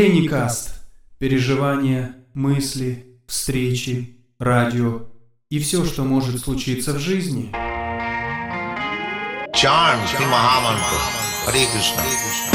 LennyCast. Переживания, мысли, встречи, радио и все, что может случиться в жизни. Chant Shri Mahamantra. Hare Krishna.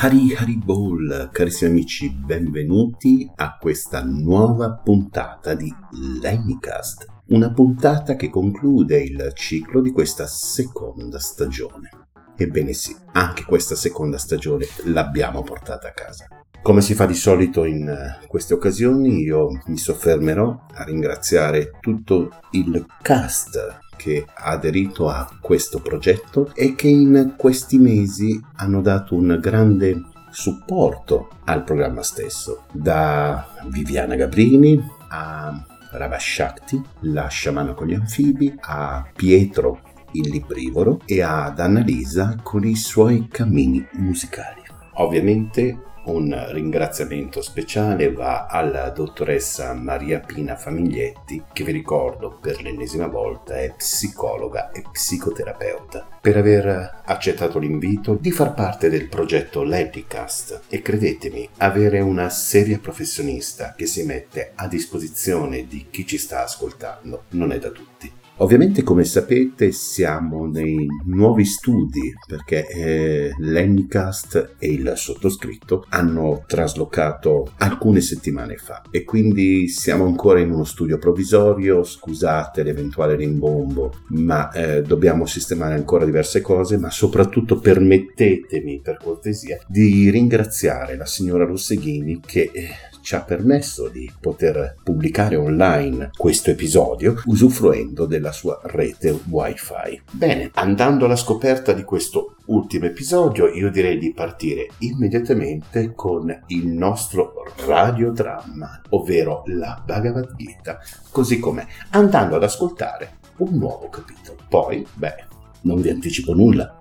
Hari Hari Bol, carissimi amici, benvenuti a questa nuova puntata di LennyCast, una puntata che conclude il ciclo di questa seconda stagione. Ebbene sì, anche questa seconda stagione l'abbiamo portata a casa. Come si fa di solito in queste occasioni, io mi soffermerò a ringraziare tutto il cast che ha aderito a questo progetto e che in questi mesi hanno dato un grande supporto al programma stesso, da Viviana Gabrini a Rabashakti, la sciamana con gli anfibi, a Pietro il librivoro e ad Annalisa con i suoi cammini musicali. Ovviamente un ringraziamento speciale va alla dottoressa Maria Pina Famiglietti, che vi ricordo per l'ennesima volta è psicologa e psicoterapeuta, per aver accettato l'invito di far parte del progetto LentyCast, e credetemi, avere una seria professionista che si mette a disposizione di chi ci sta ascoltando non è da tutti. Ovviamente, come sapete, siamo nei nuovi studi perché LennyCast e il sottoscritto hanno traslocato alcune settimane fa e quindi siamo ancora in uno studio provvisorio. Scusate l'eventuale rimbombo, ma dobbiamo sistemare ancora diverse cose, ma soprattutto permettetemi, per cortesia, di ringraziare la signora Rosseghini che ci ha permesso di poter pubblicare online questo episodio usufruendo della sua rete wifi. Bene, andando alla scoperta di questo ultimo episodio, io direi di partire immediatamente con il nostro radiodramma, ovvero la Bhagavad Gita, così com'è, andando ad ascoltare un nuovo capitolo. Poi, non vi anticipo nulla.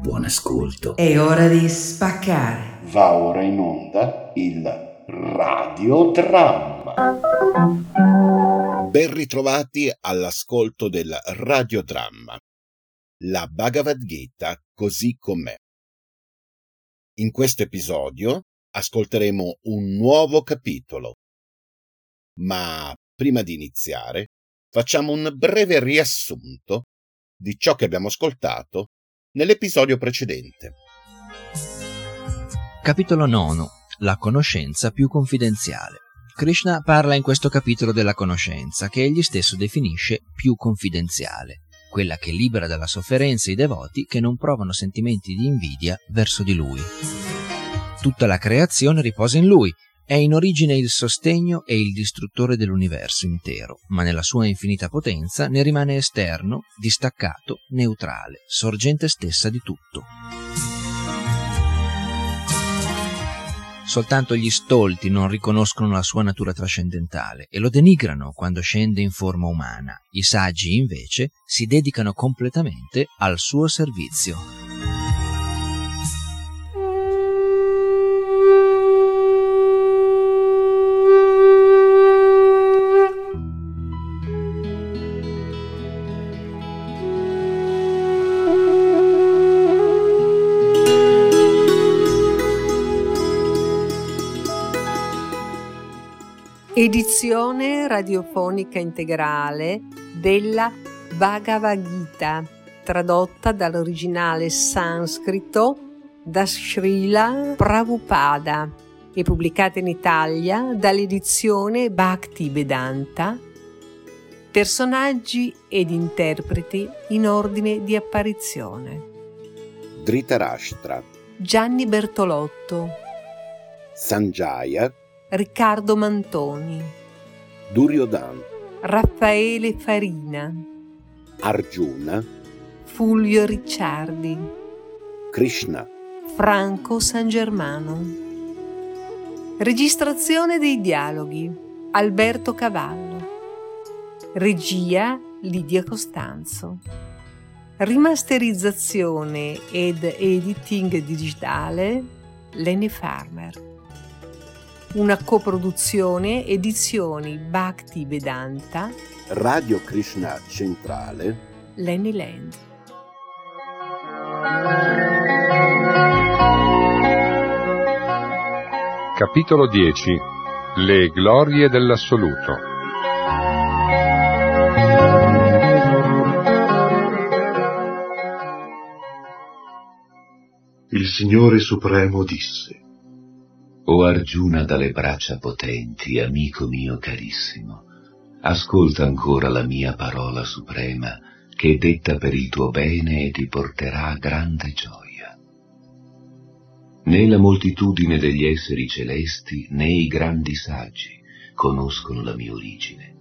Buon ascolto. È ora di spaccare. Va ora in onda il Radiodramma. Ben ritrovati all'ascolto del Radiodramma. La Bhagavad Gita così com'è. In questo episodio ascolteremo un nuovo capitolo. Ma prima di iniziare, facciamo un breve riassunto di ciò che abbiamo ascoltato nell'episodio precedente. Capitolo 9. La conoscenza più confidenziale. Krishna parla in questo capitolo della conoscenza, che egli stesso definisce più confidenziale, quella che libera dalla sofferenza i devoti che non provano sentimenti di invidia verso di lui. Tutta la creazione riposa in lui, è in origine il sostegno e il distruttore dell'universo intero, ma nella sua infinita potenza ne rimane esterno, distaccato, neutrale, sorgente stessa di tutto. Soltanto gli stolti non riconoscono la sua natura trascendentale e lo denigrano quando scende in forma umana. I saggi, invece, si dedicano completamente al suo servizio. Edizione radiofonica integrale della Bhagavad Gita, tradotta dall'originale sanscrito da Srila Prabhupada, e pubblicata in Italia dall'edizione Bhakti Vedanta, personaggi ed interpreti in ordine di apparizione. Dhritarashtra, Gianni Bertolotto, Sanjaya, Riccardo Mantoni, Duryodhan, Raffaele Farina, Arjuna, Fulvio Ricciardi, Krishna, Franco San Germano. Registrazione dei dialoghi, Alberto Cavallo. Regia, Lidia Costanzo. Rimasterizzazione ed editing digitale, Lenny Farmer. Una coproduzione edizioni Bhakti Vedanta, Radio Krishna Centrale, Lenny Land. Capitolo 10. Le glorie dell'assoluto. Il Signore Supremo disse: O Arjuna dalle braccia potenti, amico mio carissimo, ascolta ancora la mia parola suprema, che è detta per il tuo bene e ti porterà grande gioia. Né la moltitudine degli esseri celesti né i grandi saggi conoscono la mia origine,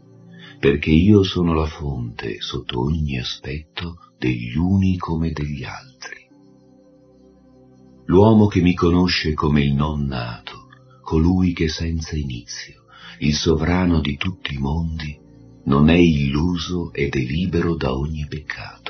perché io sono la fonte sotto ogni aspetto degli uni come degli altri. L'uomo che mi conosce come il non nato, colui che senza inizio, il sovrano di tutti i mondi, non è illuso ed è libero da ogni peccato.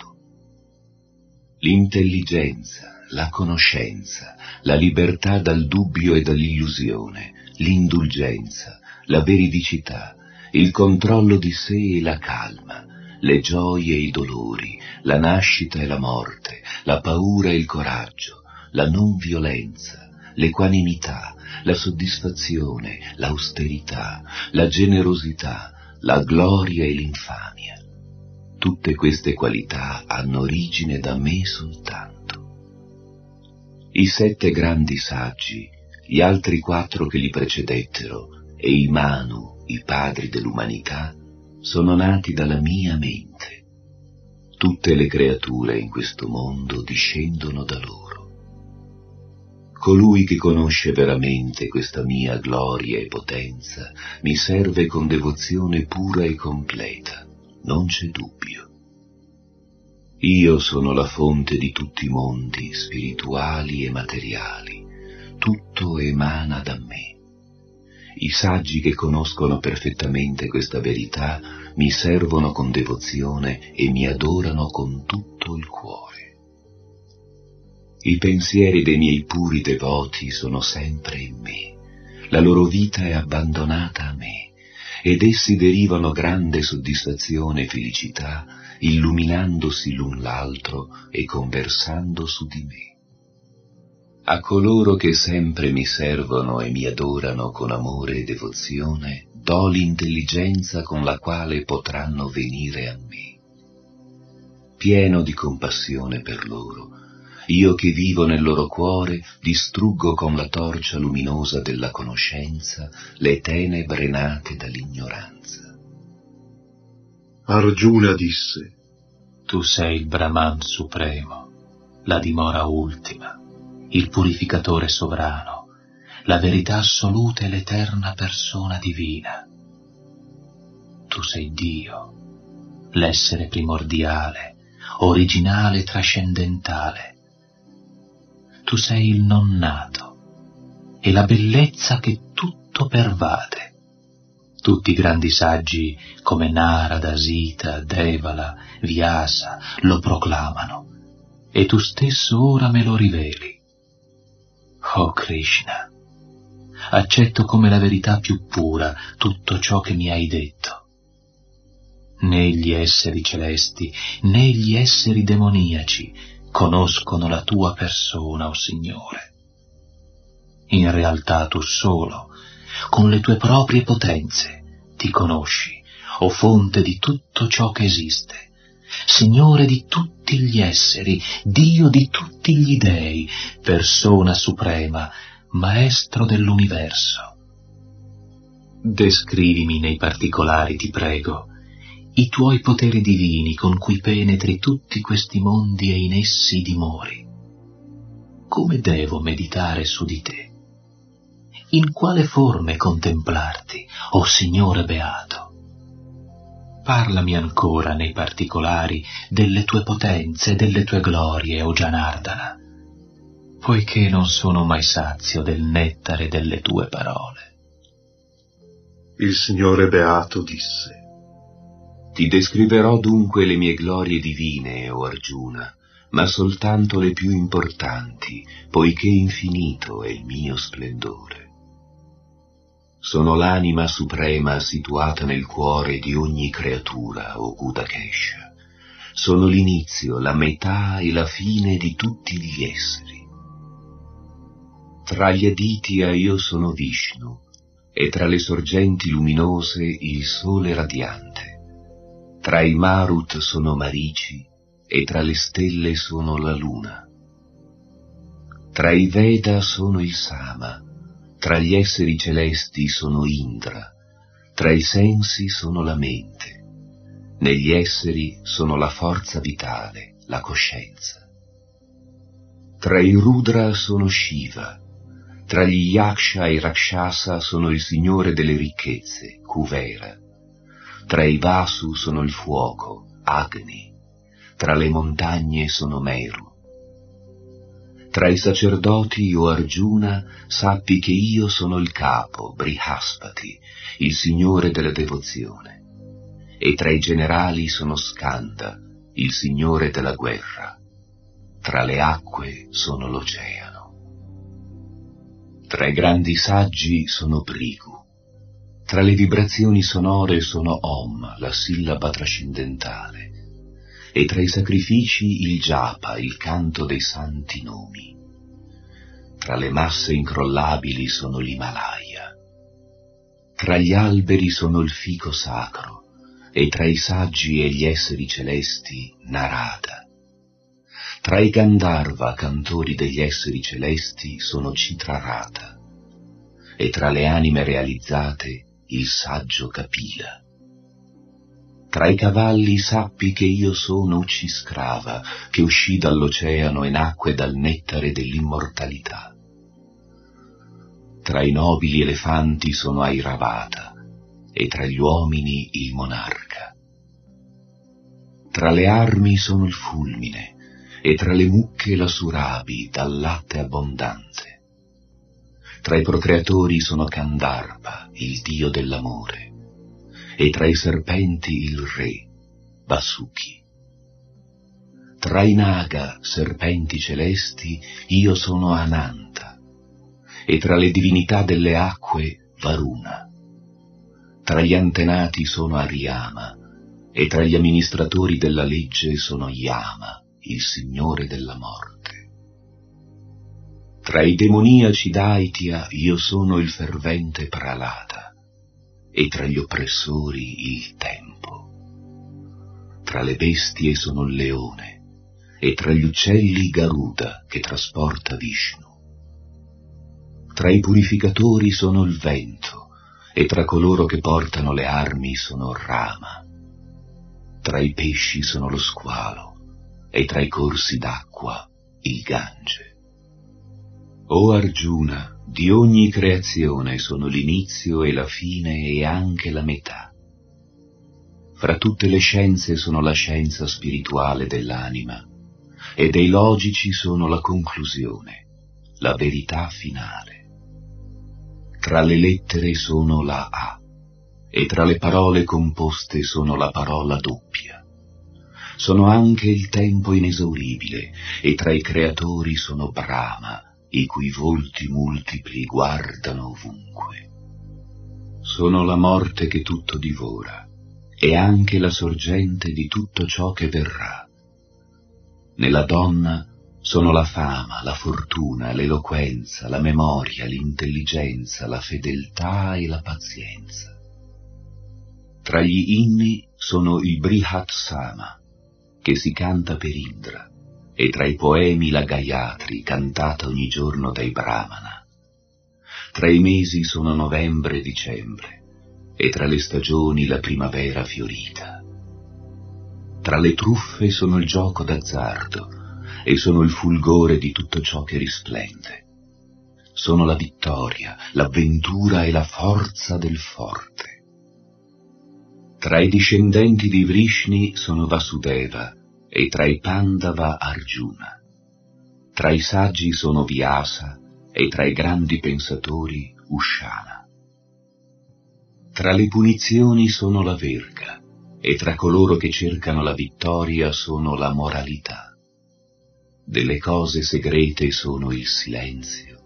L'intelligenza, la conoscenza, la libertà dal dubbio e dall'illusione, l'indulgenza, la veridicità, il controllo di sé e la calma, le gioie e i dolori, la nascita e la morte, la paura e il coraggio, la non violenza, l'equanimità, la soddisfazione, l'austerità, la generosità, la gloria e l'infamia. Tutte queste qualità hanno origine da me soltanto. I 7 grandi saggi, gli altri 4 che li precedettero e i Manu, i padri dell'umanità, sono nati dalla mia mente. Tutte le creature in questo mondo discendono da loro. Colui che conosce veramente questa mia gloria e potenza mi serve con devozione pura e completa, non c'è dubbio. Io sono la fonte di tutti i mondi, spirituali e materiali. Tutto emana da me. I saggi che conoscono perfettamente questa verità mi servono con devozione e mi adorano con tutto il cuore. I pensieri dei miei puri devoti sono sempre in me. La loro vita è abbandonata a me, ed essi derivano grande soddisfazione e felicità, illuminandosi l'un l'altro e conversando su di me. A coloro che sempre mi servono e mi adorano con amore e devozione, do l'intelligenza con la quale potranno venire a me. Pieno di compassione per loro, io che vivo nel loro cuore, distruggo con la torcia luminosa della conoscenza le tenebre nate dall'ignoranza. Arjuna disse: Tu sei il Brahman supremo, la dimora ultima, il purificatore sovrano, la verità assoluta e l'eterna persona divina. Tu sei Dio, l'essere primordiale, originale e trascendentale. Tu sei il non nato e la bellezza che tutto pervade. Tutti i grandi saggi come Narada, Sita, Devala, Vyasa lo proclamano, e tu stesso ora me lo riveli. Oh Krishna, accetto come la verità più pura tutto ciò che mi hai detto. Né gli esseri celesti né gli esseri demoniaci conoscono la tua persona, o Signore. In realtà tu solo, con le tue proprie potenze, ti conosci, o fonte di tutto ciò che esiste, Signore di tutti gli esseri, Dio di tutti gli dei, persona suprema, maestro dell'universo. Descrivimi nei particolari, ti prego, i tuoi poteri divini con cui penetri tutti questi mondi e in essi dimori. Come devo meditare su di te? In quale forme contemplarti, o Signore Beato? Parlami ancora nei particolari delle tue potenze e delle tue glorie, o Janardana, poiché non sono mai sazio del nettare delle tue parole. Il Signore Beato disse: Ti descriverò dunque le mie glorie divine, o Arjuna, ma soltanto le più importanti, poiché infinito è il mio splendore. Sono l'anima suprema situata nel cuore di ogni creatura, o Gudakesha. Sono l'inizio, la metà e la fine di tutti gli esseri. Tra gli Aditya io sono Vishnu, e tra le sorgenti luminose il sole radiante. Tra i Marut sono Marici, e tra le stelle sono la luna. Tra i Veda sono il Sama, tra gli esseri celesti sono Indra, tra i sensi sono la mente, negli esseri sono la forza vitale, la coscienza. Tra i Rudra sono Shiva, tra gli Yaksha e Rakshasa sono il signore delle ricchezze, Kuvera. Tra i Vasu sono il fuoco, Agni, tra le montagne sono Meru. Tra i sacerdoti, o Arjuna, sappi che io sono il capo, Brihaspati, il signore della devozione, e tra i generali sono Skanda, il signore della guerra, tra le acque sono l'oceano. Tra i grandi saggi sono Prigu. Tra le vibrazioni sonore sono Om, la sillaba trascendentale, e tra i sacrifici il Japa, il canto dei santi nomi. Tra le masse incrollabili sono l'Himalaya. Tra gli alberi sono il fico sacro, e tra i saggi e gli esseri celesti Narada. Tra i Gandharva, cantori degli esseri celesti, sono Citrarata, e tra le anime realizzate il saggio Kapila. Tra i cavalli sappi che io sono Ucciscrava, che uscì dall'oceano e nacque dal nettare dell'immortalità. Tra i nobili elefanti sono Airavata, e tra gli uomini il monarca. Tra le armi sono il fulmine, e tra le mucche la Surabi, dal latte abbondante. Tra i procreatori sono Candarpa, il dio dell'amore, e tra i serpenti il re, Vasuki. Tra i Naga, serpenti celesti, io sono Ananta, e tra le divinità delle acque, Varuna. Tra gli antenati sono Ariyama, e tra gli amministratori della legge sono Yama, il signore della morte. Tra i demoniaci Daitya io sono il fervente Pralada, e tra gli oppressori il tempo. Tra le bestie sono il leone, e tra gli uccelli Garuda, che trasporta Vishnu. Tra i purificatori sono il vento, e tra coloro che portano le armi sono Rama. Tra i pesci sono lo squalo, e tra i corsi d'acqua il Gange. O Arjuna, di ogni creazione sono l'inizio e la fine e anche la metà. Fra tutte le scienze sono la scienza spirituale dell'anima, e dei logici sono la conclusione, la verità finale. Tra le lettere sono la A, e tra le parole composte sono la parola doppia. Sono anche il tempo inesauribile, e tra i creatori sono Brahma, i cui volti multipli guardano ovunque. Sono la morte che tutto divora, e anche la sorgente di tutto ciò che verrà. Nella donna sono la fama, la fortuna, l'eloquenza, la memoria, l'intelligenza, la fedeltà e la pazienza. Tra gli inni sono il Brihatsama, che si canta per Indra, e tra i poemi la Gayatri, cantata ogni giorno dai Brahmana, Tra i mesi sono novembre e dicembre, e tra le stagioni la primavera fiorita. Tra le truffe sono il gioco d'azzardo, e sono il fulgore di tutto ciò che risplende. Sono la vittoria, l'avventura e la forza del forte. Tra i discendenti di Vrishni sono Vasudeva, e tra i Pandava Arjuna. Tra i saggi sono Vyasa, e tra i grandi pensatori Usciana. Tra le punizioni sono la verga, e tra coloro che cercano la vittoria sono la moralità. Delle cose segrete sono il silenzio,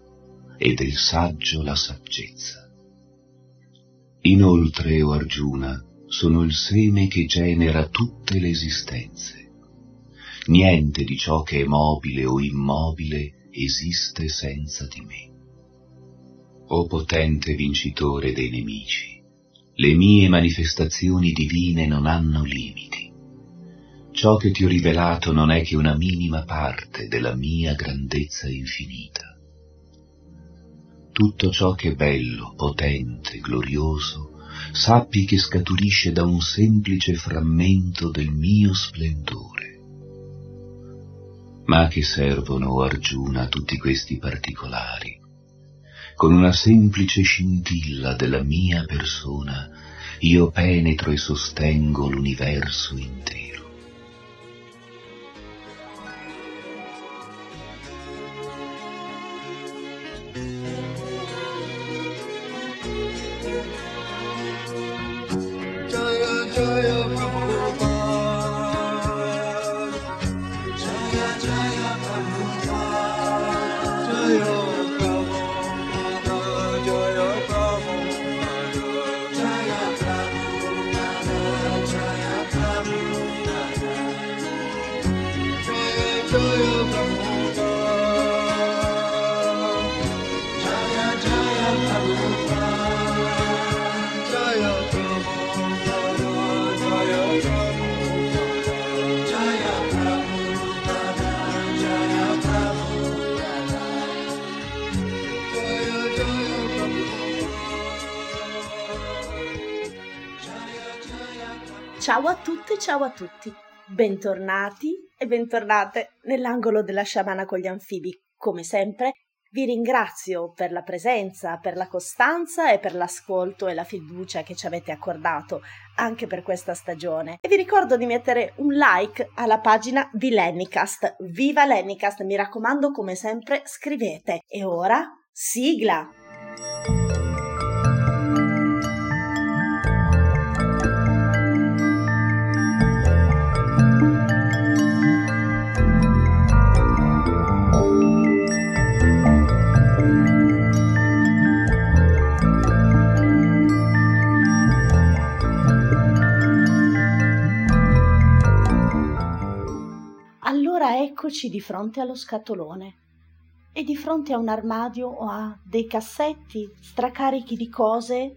e del saggio la saggezza. Inoltre, o Arjuna, sono il seme che genera tutte le esistenze. Niente di ciò che è mobile o immobile esiste senza di me. O potente vincitore dei nemici, le mie manifestazioni divine non hanno limiti. Ciò che ti ho rivelato non è che una minima parte della mia grandezza infinita. Tutto ciò che è bello, potente, glorioso, sappi che scaturisce da un semplice frammento del mio splendore. Ma a che servono, o Arjuna, tutti questi particolari? Con una semplice scintilla della mia persona io penetro e sostengo l'universo intero. Ciao a tutte, ciao a tutti, bentornati e bentornate nell'angolo della sciamana con gli anfibi. Come sempre vi ringrazio per la presenza, per la costanza e per l'ascolto e la fiducia che ci avete accordato anche per questa stagione. E vi ricordo di mettere un like alla pagina di LennyCast. Viva LennyCast! Mi raccomando, come sempre, scrivete. E ora, sigla! Eccoci di fronte allo scatolone e di fronte a un armadio o a dei cassetti stracarichi di cose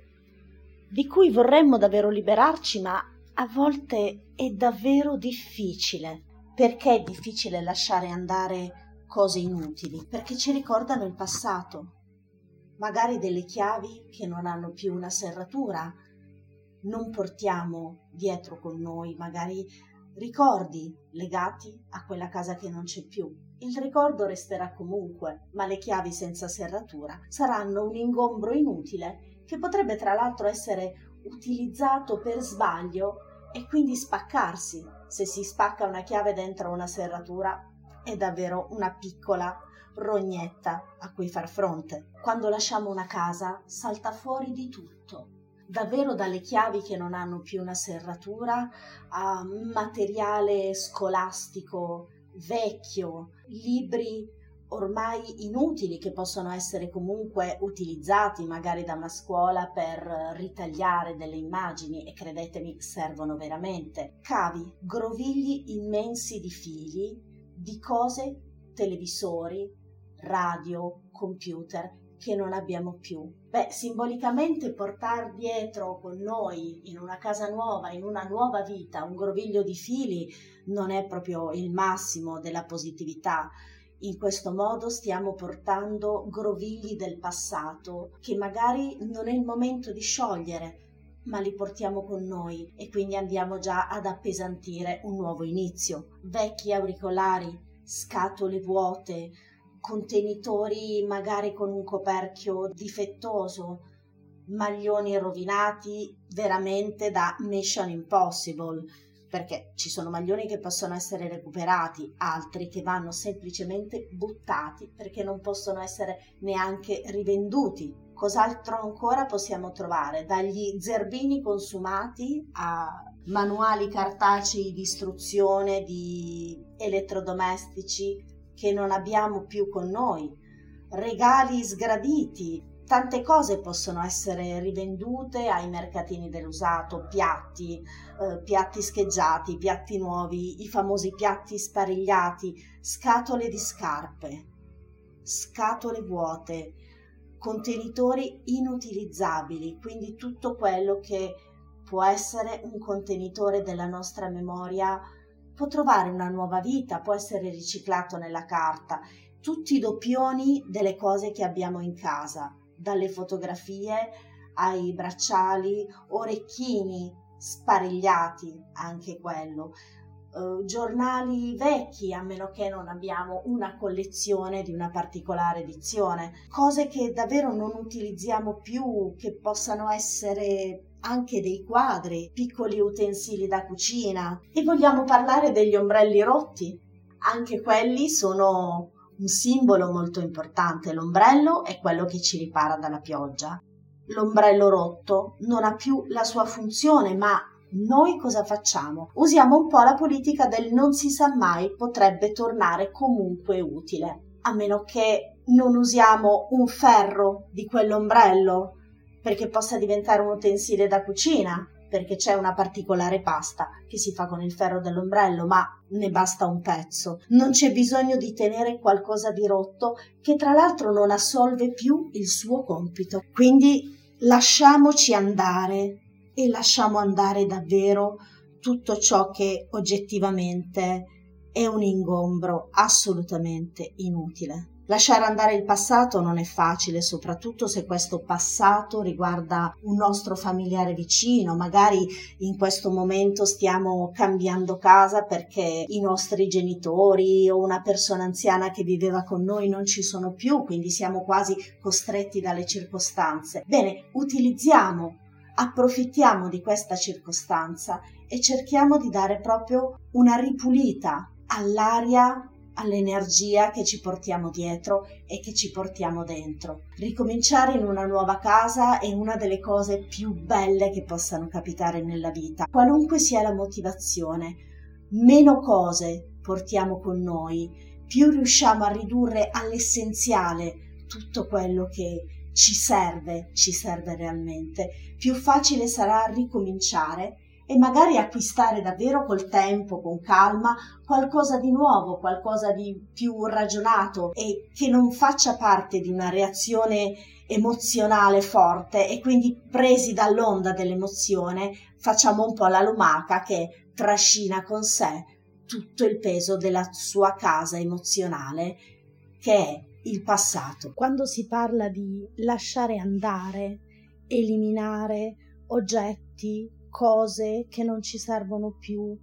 di cui vorremmo davvero liberarci, ma a volte è davvero difficile. Perché è difficile lasciare andare cose inutili? Perché ci ricordano il passato, magari delle chiavi che non hanno più una serratura, non portiamo dietro con noi, magari ricordi legati a quella casa che non c'è più. Il ricordo resterà comunque, ma le chiavi senza serratura saranno un ingombro inutile che potrebbe tra l'altro essere utilizzato per sbaglio e quindi spaccarsi. Se si spacca una chiave dentro una serratura è davvero una piccola rognetta a cui far fronte. Quando lasciamo una casa salta fuori di tutto. Davvero dalle chiavi che non hanno più una serratura a materiale scolastico vecchio, libri ormai inutili che possono essere comunque utilizzati magari da una scuola per ritagliare delle immagini e credetemi servono veramente, cavi, grovigli immensi di fili, di cose, televisori, radio, computer che non abbiamo più. Beh, simbolicamente portar dietro con noi in una casa nuova, in una nuova vita, un groviglio di fili non è proprio il massimo della positività. In questo modo stiamo portando grovigli del passato che magari non è il momento di sciogliere, ma li portiamo con noi e quindi andiamo già ad appesantire un nuovo inizio. Vecchi auricolari, scatole vuote, contenitori magari con un coperchio difettoso, maglioni rovinati veramente da Mission Impossible, perché ci sono maglioni che possono essere recuperati, altri che vanno semplicemente buttati perché non possono essere neanche rivenduti. Cos'altro ancora possiamo trovare? Dagli zerbini consumati a manuali cartacei di istruzione, di elettrodomestici che non abbiamo più con noi, regali sgraditi. Tante cose possono essere rivendute ai mercatini dell'usato, piatti, piatti scheggiati, piatti nuovi, i famosi piatti sparigliati, scatole di scarpe, scatole vuote, contenitori inutilizzabili, quindi tutto quello che può essere un contenitore della nostra memoria può trovare una nuova vita, può essere riciclato nella carta. Tutti i doppioni delle cose che abbiamo in casa, dalle fotografie ai bracciali, orecchini sparigliati, anche quello, giornali vecchi, a meno che non abbiamo una collezione di una particolare edizione, cose che davvero non utilizziamo più, che possano essere anche dei quadri, piccoli utensili da cucina. E vogliamo parlare degli ombrelli rotti? Anche quelli sono un simbolo molto importante. L'ombrello è quello che ci ripara dalla pioggia. L'ombrello rotto non ha più la sua funzione, ma noi cosa facciamo? Usiamo un po' la politica del non si sa mai, potrebbe tornare comunque utile, a meno che non usiamo un ferro di quell'ombrello perché possa diventare un utensile da cucina, perché c'è una particolare pasta che si fa con il ferro dell'ombrello, ma ne basta un pezzo. Non c'è bisogno di tenere qualcosa di rotto che tra l'altro non assolve più il suo compito. Quindi lasciamoci andare e lasciamo andare davvero tutto ciò che oggettivamente è un ingombro assolutamente inutile. Lasciare andare il passato non è facile, soprattutto se questo passato riguarda un nostro familiare vicino. Magari in questo momento stiamo cambiando casa perché i nostri genitori o una persona anziana che viveva con noi non ci sono più, quindi siamo quasi costretti dalle circostanze. Bene, utilizziamo, approfittiamo di questa circostanza e cerchiamo di dare proprio una ripulita all'aria, all'energia che ci portiamo dietro e che ci portiamo dentro. Ricominciare in una nuova casa è una delle cose più belle che possano capitare nella vita, qualunque sia la motivazione. Meno cose portiamo con noi, più riusciamo a ridurre all'essenziale tutto quello che ci serve realmente. Più facile sarà ricominciare e magari acquistare davvero col tempo, con calma, qualcosa di nuovo, qualcosa di più ragionato e che non faccia parte di una reazione emozionale forte e quindi presi dall'onda dell'emozione facciamo un po' la lumaca che trascina con sé tutto il peso della sua casa emozionale che è il passato. Quando si parla di lasciare andare, eliminare oggetti, cose che non ci servono più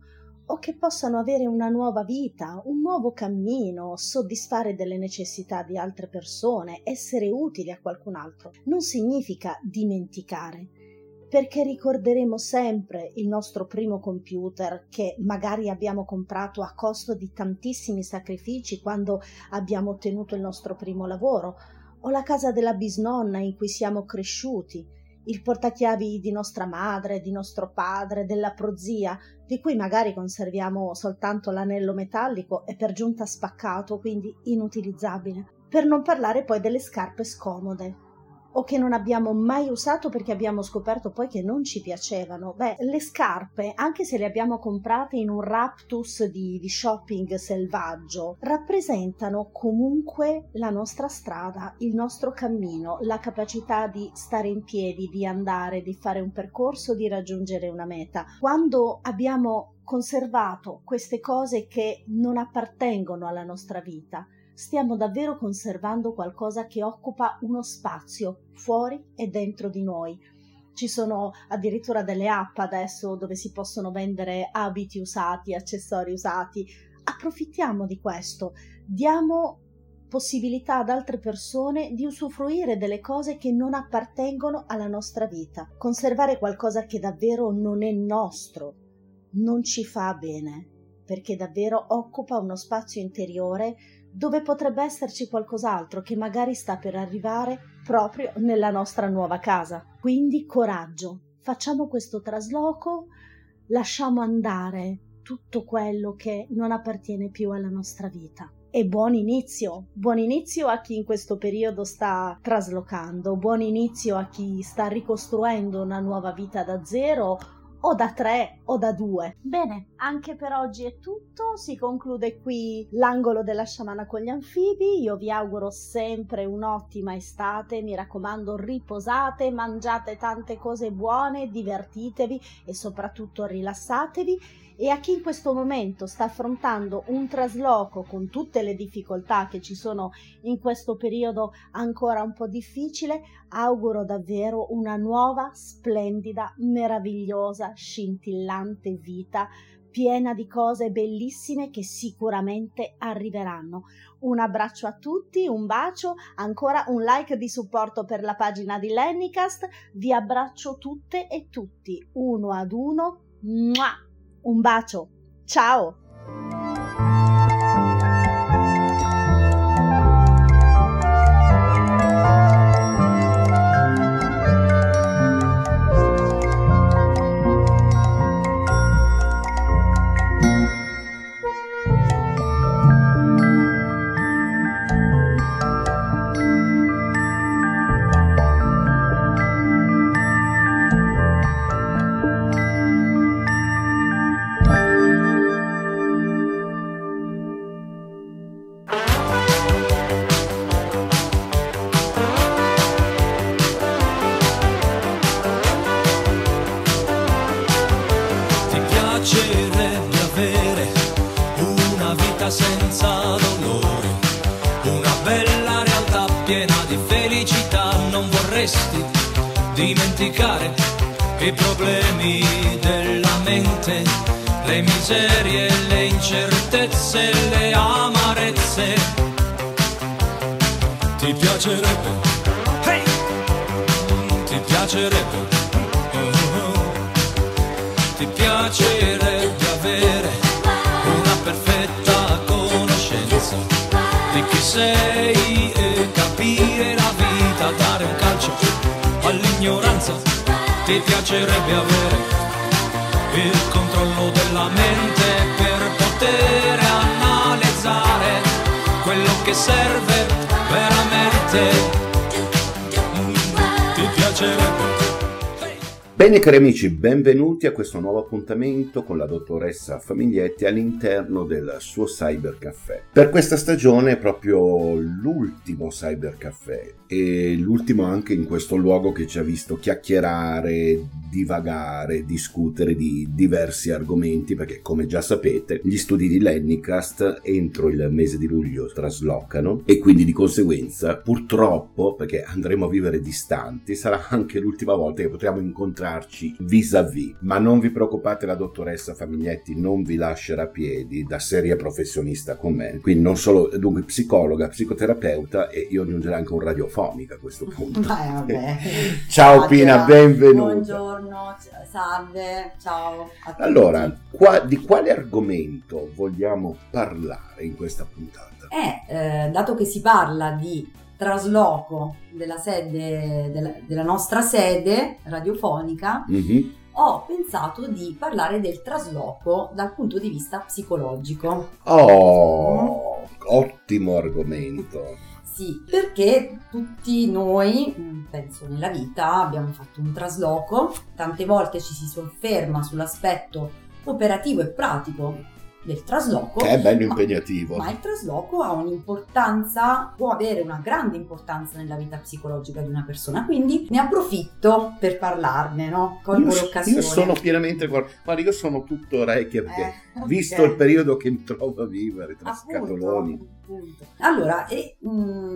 o che possano avere una nuova vita, un nuovo cammino, soddisfare delle necessità di altre persone, essere utili a qualcun altro, non significa dimenticare, perché ricorderemo sempre il nostro primo computer che magari abbiamo comprato a costo di tantissimi sacrifici quando abbiamo ottenuto il nostro primo lavoro, o la casa della bisnonna in cui siamo cresciuti, il portachiavi di nostra madre, di nostro padre, della prozia, di cui magari conserviamo soltanto l'anello metallico e per giunta spaccato, quindi inutilizzabile. Per non parlare poi delle scarpe scomode o che non abbiamo mai usato perché abbiamo scoperto poi che non ci piacevano. Beh, le scarpe, anche se le abbiamo comprate in un raptus di shopping selvaggio, rappresentano comunque la nostra strada, il nostro cammino, la capacità di stare in piedi, di andare, di fare un percorso, di raggiungere una meta. Quando abbiamo conservato queste cose che non appartengono alla nostra vita, stiamo davvero conservando qualcosa che occupa uno spazio fuori e dentro di noi. Ci sono addirittura delle app adesso dove si possono vendere abiti usati, accessori usati. Approfittiamo di questo, diamo possibilità ad altre persone di usufruire delle cose che non appartengono alla nostra vita. Conservare qualcosa che davvero non è nostro non ci fa bene, perché davvero occupa uno spazio interiore dove potrebbe esserci qualcos'altro che magari sta per arrivare proprio nella nostra nuova casa. Quindi coraggio, facciamo questo trasloco, lasciamo andare tutto quello che non appartiene più alla nostra vita. E buon inizio a chi in questo periodo sta traslocando, buon inizio a chi sta ricostruendo una nuova vita da zero o da 3 o da 2. Bene, anche per oggi è tutto, si conclude qui l'angolo della sciamana con gli anfibi. Io vi auguro sempre un'ottima estate, mi raccomando riposate, mangiate tante cose buone, divertitevi e soprattutto rilassatevi. E a chi in questo momento sta affrontando un trasloco con tutte le difficoltà che ci sono in questo periodo ancora un po' difficile, auguro davvero una nuova, splendida, meravigliosa, scintillante vita piena di cose bellissime che sicuramente arriveranno. Un abbraccio a tutti, un bacio, ancora un like di supporto per la pagina di LennyCast. Vi abbraccio tutte e tutti, uno ad uno. Mua! Un bacio, ciao! Dimenticare i problemi della mente, le miserie, le incertezze, le amarezze. Ti piacerebbe, hey! Ti piacerebbe, ti piacerebbe avere una perfetta conoscenza di chi sei e capire la vita, dare un calcio all'ignoranza. Ti piacerebbe avere il controllo della mente per poter analizzare quello che serve veramente. Ti piacerebbe. Bene cari amici, benvenuti a questo nuovo appuntamento con la dottoressa Famiglietti all'interno del suo cybercaffè. Per questa stagione è proprio l'ultimo cybercaffè e l'ultimo anche in questo luogo che ci ha visto chiacchierare, divagare, discutere di diversi argomenti, perché come già sapete gli studi di LennyCast entro il mese di luglio traslocano e quindi di conseguenza purtroppo, perché andremo a vivere distanti, sarà anche l'ultima volta che potremo incontrare vis-à-vis, ma non vi preoccupate, la dottoressa Famiglietti non vi lascerà a piedi, da seria professionista con me, quindi non solo, dunque psicologa, psicoterapeuta e io aggiungerei anche un radiofonico a questo punto. Vabbè. Ciao Adela, Pina, benvenuta. Buongiorno, salve, ciao a tutti. Allora, di quale argomento vogliamo parlare in questa puntata? Dato che si parla di trasloco della sede della nostra sede radiofonica, ho pensato di parlare del trasloco dal punto di vista psicologico. Ottimo argomento. Sì, perché tutti noi, penso nella vita, abbiamo fatto un trasloco, tante volte ci si sofferma sull'aspetto operativo e pratico del trasloco. Che è bello impegnativo. Ma il trasloco ha un'importanza, può avere una grande importanza nella vita psicologica di una persona, quindi ne approfitto per parlarne, no? Colgo l'occasione. Io sono pienamente, guarda, io sono tutto orecchie perché visto il periodo che mi trovo a vivere tra scatoloni. Allora,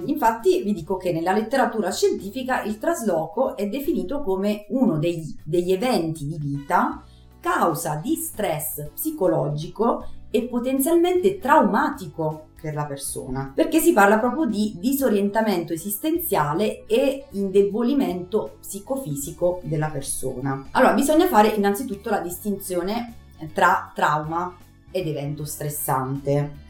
infatti vi dico che nella letteratura scientifica il trasloco è definito come uno degli eventi di vita causa di stress psicologico e potenzialmente traumatico per la persona, perché si parla proprio di disorientamento esistenziale e indebolimento psicofisico della persona. Allora, bisogna fare innanzitutto la distinzione tra trauma ed evento stressante.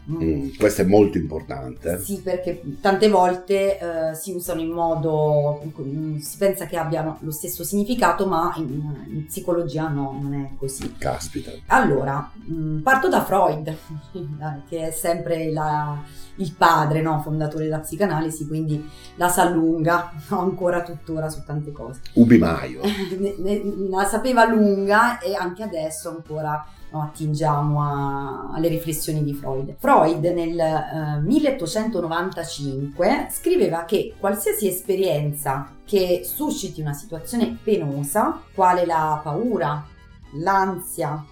Questo è molto importante. Sì, perché tante volte si usano in modo, si pensa che abbiano lo stesso significato, ma in psicologia no, non è così. Caspita. Allora, parto da Freud, che è sempre il padre, no? Fondatore della psicanalisi, quindi la si allunga, no? Ancora tuttora su tante cose. Ubi Maio. La sapeva lunga e anche adesso ancora, no, attingiamo alle riflessioni di Freud. Freud nel 1895 scriveva che qualsiasi esperienza che susciti una situazione penosa, quale la paura, l'ansia,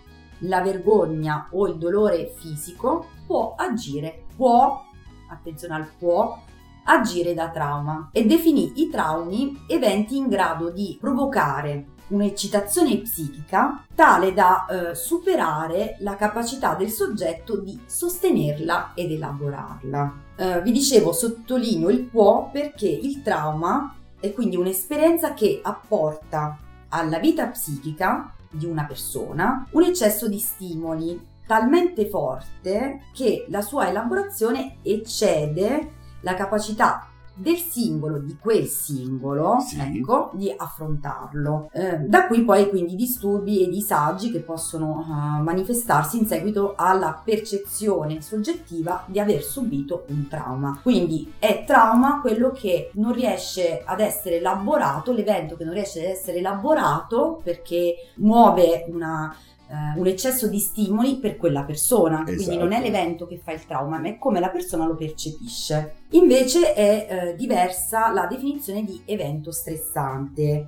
la vergogna o il dolore fisico, può agire da trauma, e definì i traumi eventi in grado di provocare un'eccitazione psichica tale da superare la capacità del soggetto di sostenerla ed elaborarla. Vi dicevo, sottolineo il può perché il trauma è quindi un'esperienza che apporta alla vita psichica di una persona un eccesso di stimoli talmente forte che la sua elaborazione eccede la capacità del singolo, di quel singolo, sì, ecco, di affrontarlo. Da qui poi quindi disturbi e disagi che possono manifestarsi in seguito alla percezione soggettiva di aver subito un trauma. Quindi è trauma quello che non riesce ad essere elaborato, l'evento che non riesce ad essere elaborato perché muove un eccesso di stimoli per quella persona, esatto. Quindi non è l'evento che fa il trauma, ma è come la persona lo percepisce. Invece è diversa la definizione di evento stressante,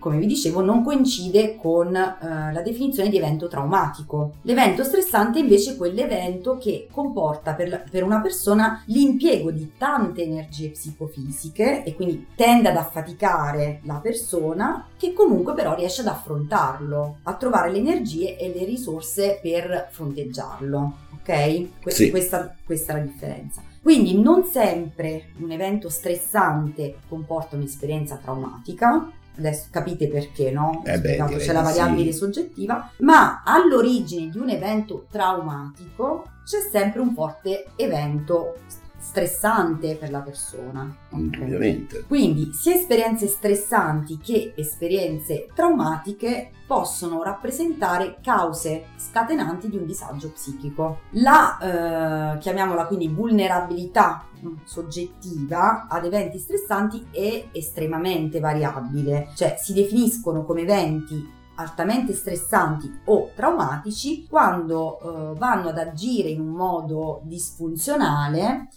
come vi dicevo non coincide con la definizione di evento traumatico. L'evento stressante è invece quell'evento che comporta per una persona l'impiego di tante energie psicofisiche e quindi tende ad affaticare la persona, che comunque però riesce ad affrontarlo, a trovare le energie e le risorse per fronteggiarlo, ok? Sì. Questa è la differenza. Quindi non sempre un evento stressante comporta un'esperienza traumatica, adesso capite perché, no? C'è la variabile soggettiva, ma all'origine di un evento traumatico c'è sempre un forte evento stressante per la persona. Indubbiamente. Quindi sia esperienze stressanti che esperienze traumatiche possono rappresentare cause scatenanti di un disagio psichico. La chiamiamola quindi vulnerabilità soggettiva ad eventi stressanti è estremamente variabile, cioè si definiscono come eventi altamente stressanti o traumatici quando vanno ad agire in un modo disfunzionale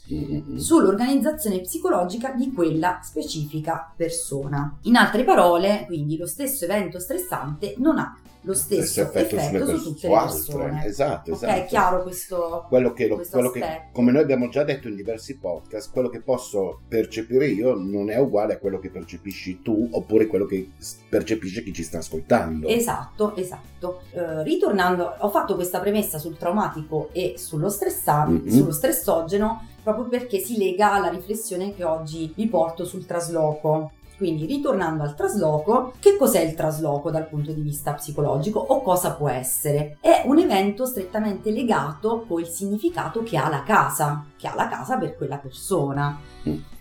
sull'organizzazione psicologica di quella specifica persona. In altre parole, quindi, lo stesso evento stressante non ha lo stesso effetto su tutte le persone. Esatto. Okay, è chiaro questo, quello che come noi abbiamo già detto in diversi podcast, quello che posso percepire io non è uguale a quello che percepisci tu oppure quello che percepisce chi ci sta ascoltando. Esatto. Ritornando, ho fatto questa premessa sul traumatico e sullo stressante, sullo stressogeno, proprio perché si lega alla riflessione che oggi vi porto sul trasloco. Quindi, ritornando al trasloco, che cos'è il trasloco dal punto di vista psicologico o cosa può essere? È un evento strettamente legato col significato che ha la casa per quella persona.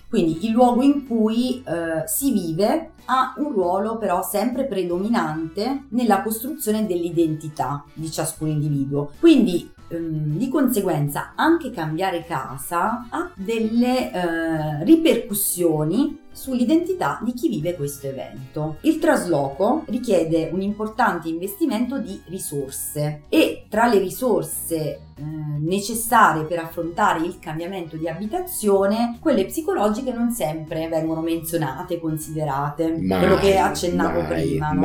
Quindi il luogo in cui si vive ha un ruolo però sempre predominante nella costruzione dell'identità di ciascun individuo. Quindi di conseguenza anche cambiare casa ha delle ripercussioni sull'identità di chi vive questo evento. Il trasloco richiede un importante investimento di risorse e tra le risorse necessarie per affrontare il cambiamento di abitazione, quelle psicologiche non sempre vengono menzionate, considerate, quello che accennavo prima, no?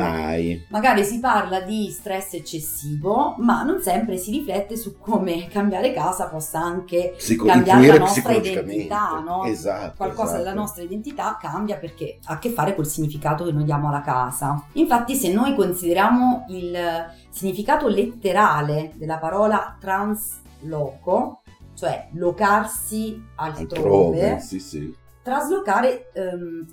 Magari si parla di stress eccessivo, ma non sempre si riflette su come cambiare casa possa anche cambiare la nostra identità, no? Esatto, qualcosa della nostra identità cambia perché ha a che fare col significato che noi diamo alla casa. Infatti, se noi consideriamo il significato letterale della parola transloco, cioè locarsi altrove, traslocare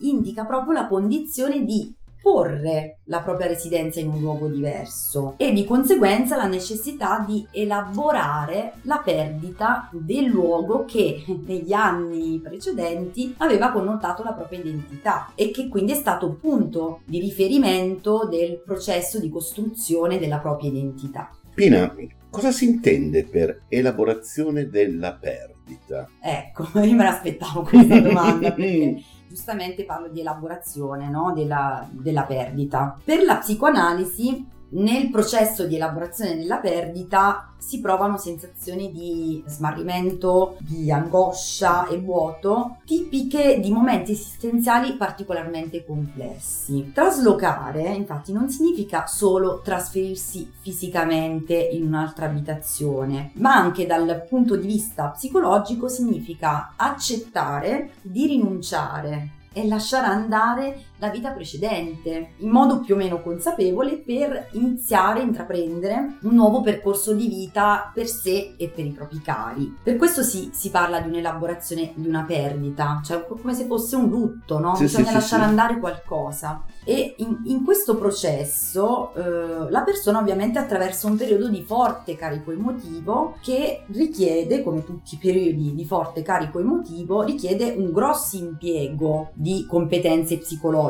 indica proprio la condizione di porre la propria residenza in un luogo diverso e di conseguenza la necessità di elaborare la perdita del luogo che negli anni precedenti aveva connotato la propria identità e che quindi è stato punto di riferimento del processo di costruzione della propria identità. Pina, cosa si intende per elaborazione della perdita? Ecco, io me l'aspettavo questa domanda perché giustamente parlo di elaborazione, no? della perdita. Per la psicoanalisi, nel processo di elaborazione della perdita si provano sensazioni di smarrimento, di angoscia e vuoto, tipiche di momenti esistenziali particolarmente complessi. Traslocare, infatti, non significa solo trasferirsi fisicamente in un'altra abitazione, ma anche dal punto di vista psicologico significa accettare di rinunciare e lasciare andare la vita precedente in modo più o meno consapevole per iniziare a intraprendere un nuovo percorso di vita per sé e per i propri cari. Per questo si parla di un'elaborazione di una perdita, cioè come se fosse un lutto, no? Bisogna lasciare andare qualcosa. E in questo processo la persona ovviamente attraversa un periodo di forte carico emotivo che richiede, come tutti i periodi di forte carico emotivo, richiede un grosso impiego di competenze psicologiche,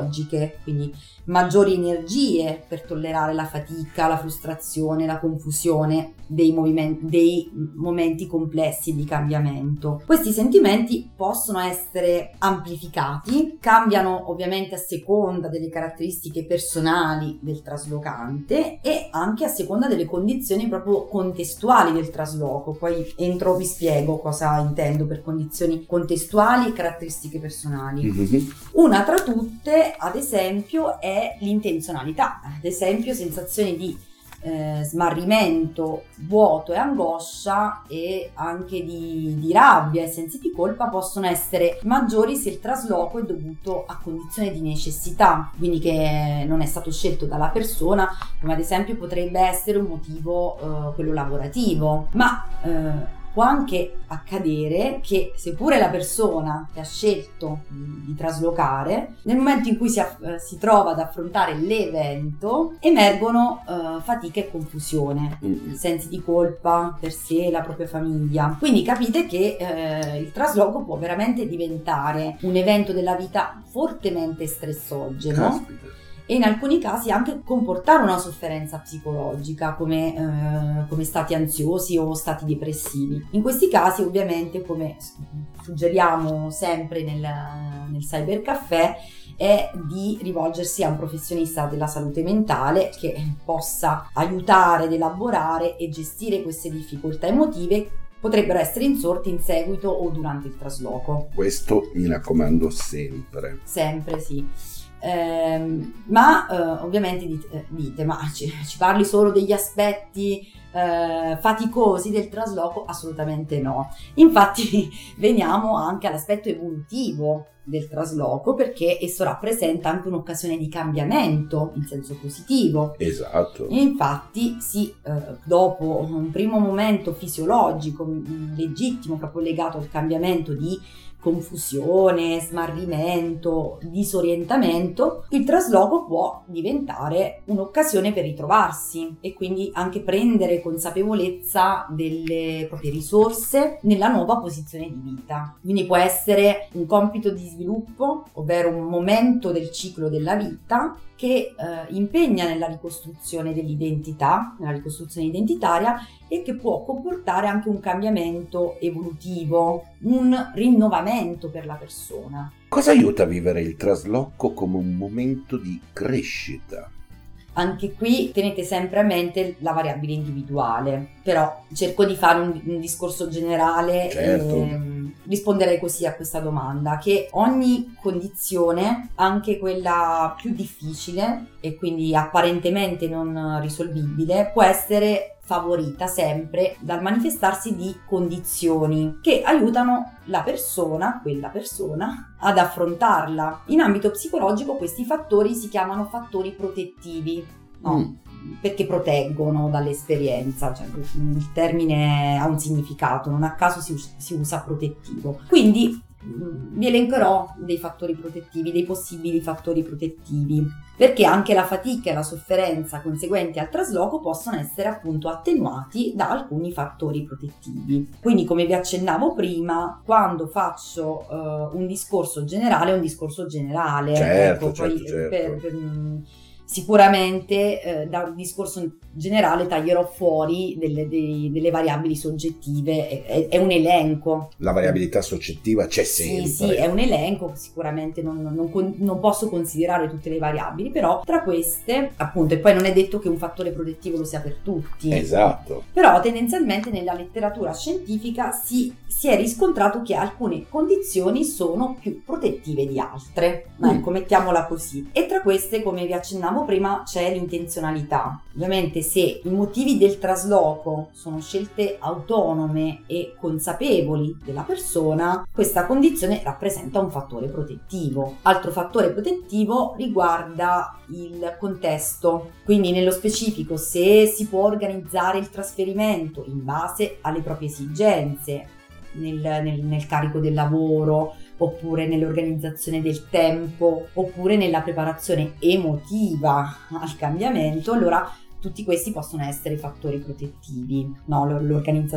quindi maggiori energie per tollerare la fatica, la frustrazione, la confusione dei momenti complessi di cambiamento. Questi sentimenti possono essere amplificati, cambiano ovviamente a seconda delle caratteristiche personali del traslocante e anche a seconda delle condizioni proprio contestuali del trasloco. Poi vi spiego cosa intendo per condizioni contestuali e caratteristiche personali. Mm-hmm. Una tra tutte, ad esempio, è l'intenzionalità, ad esempio sensazioni di smarrimento, vuoto e angoscia e anche di rabbia e sensi di colpa possono essere maggiori se il trasloco è dovuto a condizioni di necessità, quindi che non è stato scelto dalla persona, come ad esempio potrebbe essere un motivo quello lavorativo, ma può anche accadere che, seppure la persona che ha scelto di traslocare, nel momento in cui si trova ad affrontare l'evento, emergono fatica e confusione, sensi di colpa per sé e la propria famiglia. Quindi capite che il trasloco può veramente diventare un evento della vita fortemente stressogeno. Caspita. E in alcuni casi anche comportare una sofferenza psicologica come stati ansiosi o stati depressivi. In questi casi ovviamente, come suggeriamo sempre nel cybercaffè, è di rivolgersi a un professionista della salute mentale che possa aiutare ad elaborare e gestire queste difficoltà emotive potrebbero essere insorti in seguito o durante il trasloco. Questo mi raccomando sempre. Sempre, sì. Ovviamente dite, ma ci parli solo degli aspetti faticosi del trasloco? Assolutamente no. Infatti veniamo anche all'aspetto evolutivo del trasloco, perché esso rappresenta anche un'occasione di cambiamento in senso positivo. Esatto. E infatti dopo un primo momento fisiologico legittimo proprio legato al cambiamento di confusione, smarrimento, disorientamento, il trasloco può diventare un'occasione per ritrovarsi e quindi anche prendere consapevolezza delle proprie risorse nella nuova posizione di vita. Quindi può essere un compito di sviluppo, ovvero un momento del ciclo della vita che impegna nella ricostruzione dell'identità, nella ricostruzione identitaria, e che può comportare anche un cambiamento evolutivo, un rinnovamento per la persona. Cosa aiuta a vivere il trasloco come un momento di crescita? Anche qui tenete sempre a mente la variabile individuale, però cerco di fare un discorso generale, certo, e risponderei così a questa domanda, che ogni condizione, anche quella più difficile e quindi apparentemente non risolvibile, può essere favorita sempre dal manifestarsi di condizioni che aiutano la persona, quella persona, ad affrontarla. In ambito psicologico questi fattori si chiamano fattori protettivi, no? Perché proteggono dall'esperienza, cioè, il termine ha un significato, non a caso si usa protettivo. Quindi vi elencherò dei fattori protettivi, dei possibili fattori protettivi, perché anche la fatica e la sofferenza conseguenti al trasloco possono essere appunto attenuati da alcuni fattori protettivi. Quindi, come vi accennavo prima, quando faccio un discorso generale, certo, ecco, certo, poi, certo. Sicuramente da un discorso generale taglierò fuori delle variabili soggettive, è un elenco. La variabilità soggettiva c'è sempre. Sì, è un elenco, sicuramente non posso considerare tutte le variabili, però tra queste, appunto, e poi non è detto che un fattore protettivo lo sia per tutti. Esatto. Però tendenzialmente nella letteratura scientifica si è riscontrato che alcune condizioni sono più protettive di altre, ecco, mettiamola così. E tra queste, come vi accennavo prima, c'è l'intenzionalità. Ovviamente se i motivi del trasloco sono scelte autonome e consapevoli della persona, questa condizione rappresenta un fattore protettivo. Altro fattore protettivo riguarda il contesto, quindi nello specifico se si può organizzare il trasferimento in base alle proprie esigenze, nel carico del lavoro, oppure nell'organizzazione del tempo, oppure nella preparazione emotiva al cambiamento. Allora tutti questi possono essere fattori protettivi, no?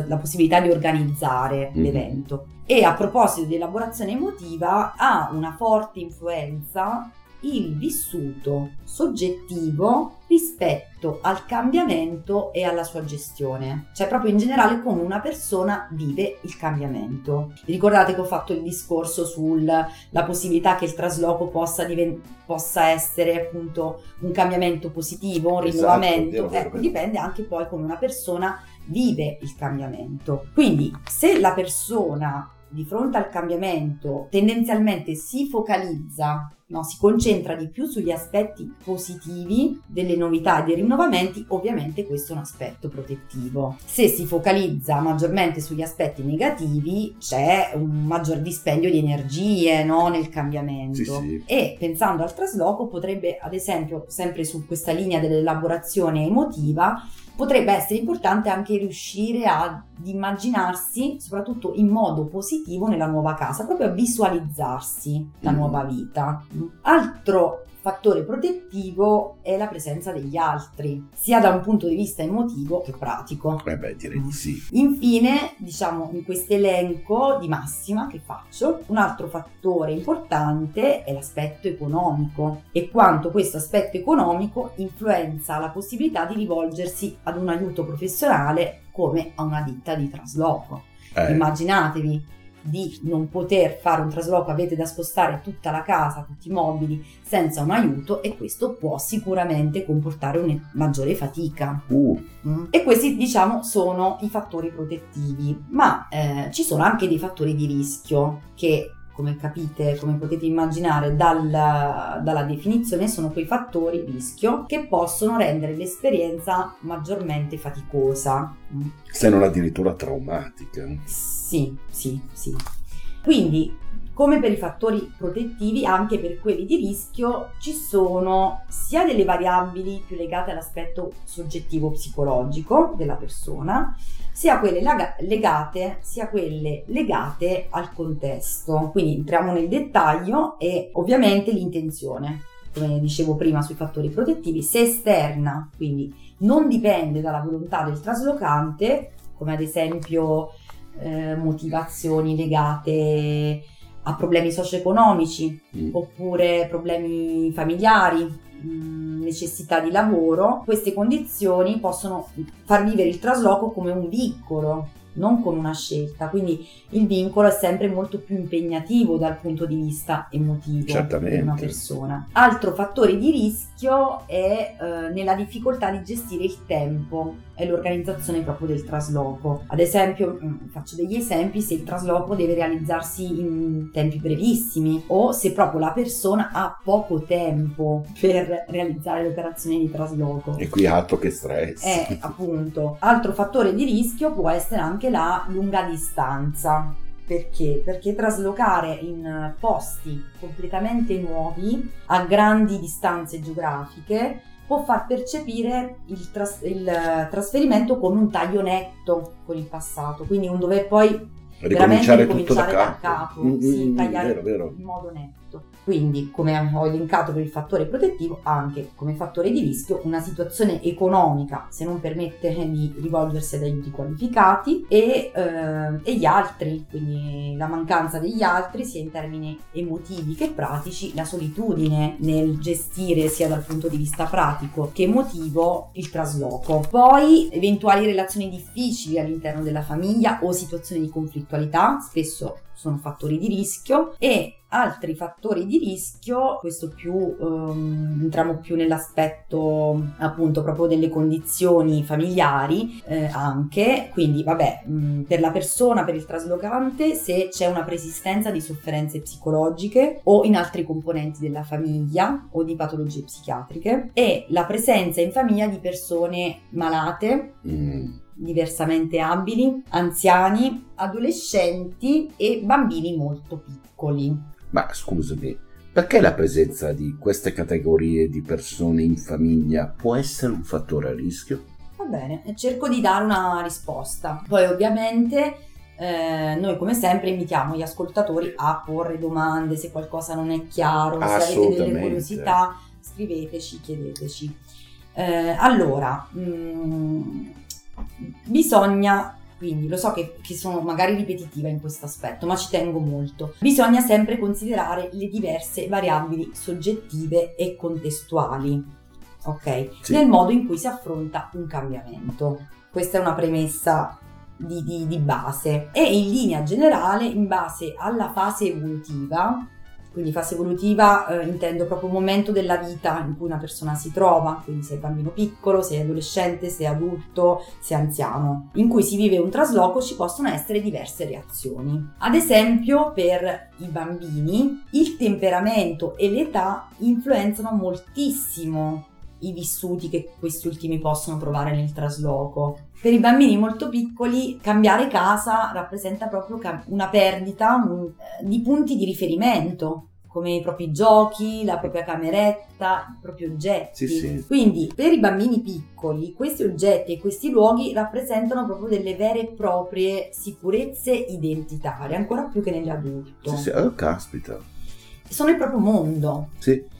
La possibilità di organizzare l'evento. E a proposito di elaborazione emotiva, ha una forte influenza il vissuto soggettivo rispetto al cambiamento e alla sua gestione, cioè proprio in generale come una persona vive il cambiamento. Ricordate che ho fatto il discorso sulla possibilità che il trasloco possa essere appunto un cambiamento positivo, un rinnovamento, esatto, dipende anche poi come una persona vive il cambiamento. Quindi se la persona di fronte al cambiamento tendenzialmente si focalizza, no, si concentra di più sugli aspetti positivi delle novità e dei rinnovamenti, ovviamente questo è un aspetto protettivo. Se si focalizza maggiormente sugli aspetti negativi, c'è un maggior dispendio di energie, no, nel cambiamento. Sì, sì. E pensando al trasloco potrebbe, ad esempio, sempre su questa linea dell'elaborazione emotiva, potrebbe essere importante anche riuscire ad immaginarsi, soprattutto in modo positivo, nella nuova casa, proprio a visualizzarsi la nuova vita. Altro fattore protettivo è la presenza degli altri, sia da un punto di vista emotivo che pratico. Direi di sì. Infine, diciamo, in questo elenco di massima che faccio, un altro fattore importante è l'aspetto economico e quanto questo aspetto economico influenza la possibilità di rivolgersi ad un aiuto professionale come a una ditta di trasloco. Immaginatevi di non poter fare un trasloco, avete da spostare tutta la casa, tutti i mobili senza un aiuto, e questo può sicuramente comportare una maggiore fatica. E questi, diciamo, sono i fattori protettivi, ma ci sono anche dei fattori di rischio che, come capite, come potete immaginare dalla definizione, sono quei fattori di rischio che possono rendere l'esperienza maggiormente faticosa. Se non addirittura traumatica. Sì. Quindi, come per i fattori protettivi, anche per quelli di rischio ci sono sia delle variabili più legate all'aspetto soggettivo psicologico della persona, sia quelle legate al contesto. Quindi entriamo nel dettaglio, e ovviamente l'intenzione, come dicevo prima sui fattori protettivi, se esterna, quindi non dipende dalla volontà del traslocante, come ad esempio motivazioni legate a problemi socio-economici, oppure problemi familiari, necessità di lavoro, queste condizioni possono far vivere il trasloco come un vincolo non con una scelta, quindi il vincolo è sempre molto più impegnativo dal punto di vista emotivo. Certamente. Di una persona. Altro fattore di rischio è nella difficoltà di gestire il tempo e l'organizzazione proprio del trasloco. Ad esempio, faccio degli esempi, se il trasloco deve realizzarsi in tempi brevissimi o se proprio la persona ha poco tempo per realizzare le operazioni di trasloco. E qui altro che stress. Appunto. Altro fattore di rischio può essere anche la lunga distanza. Perché? Perché traslocare in posti completamente nuovi, a grandi distanze geografiche, può far percepire il trasferimento come un taglio netto con il passato, quindi un dover poi ricominciare tutto da capo. Sì, tagliare vero. In modo netto. Quindi, come ho elencato per il fattore protettivo, anche come fattore di rischio una situazione economica, se non permette di rivolgersi ad aiuti qualificati, e gli altri, quindi la mancanza degli altri sia in termini emotivi che pratici, la solitudine nel gestire sia dal punto di vista pratico che emotivo il trasloco. Poi eventuali relazioni difficili all'interno della famiglia o situazioni di conflittualità, spesso sono fattori di rischio. E altri fattori di rischio, questo più entriamo più nell'aspetto appunto proprio delle condizioni familiari anche, quindi per la persona, per il traslocante, se c'è una persistenza di sofferenze psicologiche o in altri componenti della famiglia o di patologie psichiatriche, e la presenza in famiglia di persone malate, diversamente abili, anziani, adolescenti e bambini molto piccoli. Ma scusami, perché la presenza di queste categorie di persone in famiglia può essere un fattore a rischio? Va bene, cerco di dare una risposta. Poi ovviamente noi come sempre invitiamo gli ascoltatori a porre domande, se qualcosa non è chiaro, se avete delle curiosità scriveteci, chiedeteci. Bisogna, quindi lo so che sono magari ripetitiva in questo aspetto, ma ci tengo molto, bisogna sempre considerare le diverse variabili soggettive e contestuali, ok? Sì. Nel modo in cui si affronta un cambiamento. Questa è una premessa di base, e in linea generale, in base alla fase evolutiva. Quindi fase evolutiva intendo proprio il momento della vita in cui una persona si trova, quindi se è bambino piccolo, se è adolescente, se è adulto, se è anziano, in cui si vive un trasloco ci possono essere diverse reazioni. Ad esempio per i bambini il temperamento e l'età influenzano moltissimo i vissuti che questi ultimi possono provare nel trasloco. Per i bambini molto piccoli cambiare casa rappresenta proprio una perdita di punti di riferimento, come i propri giochi, la propria cameretta, i propri oggetti. Sì, sì. Quindi per i bambini piccoli questi oggetti e questi luoghi rappresentano proprio delle vere e proprie sicurezze identitarie, ancora più che nell'adulto. Sì, sì. Oh, caspita. Sono il proprio mondo. Sì.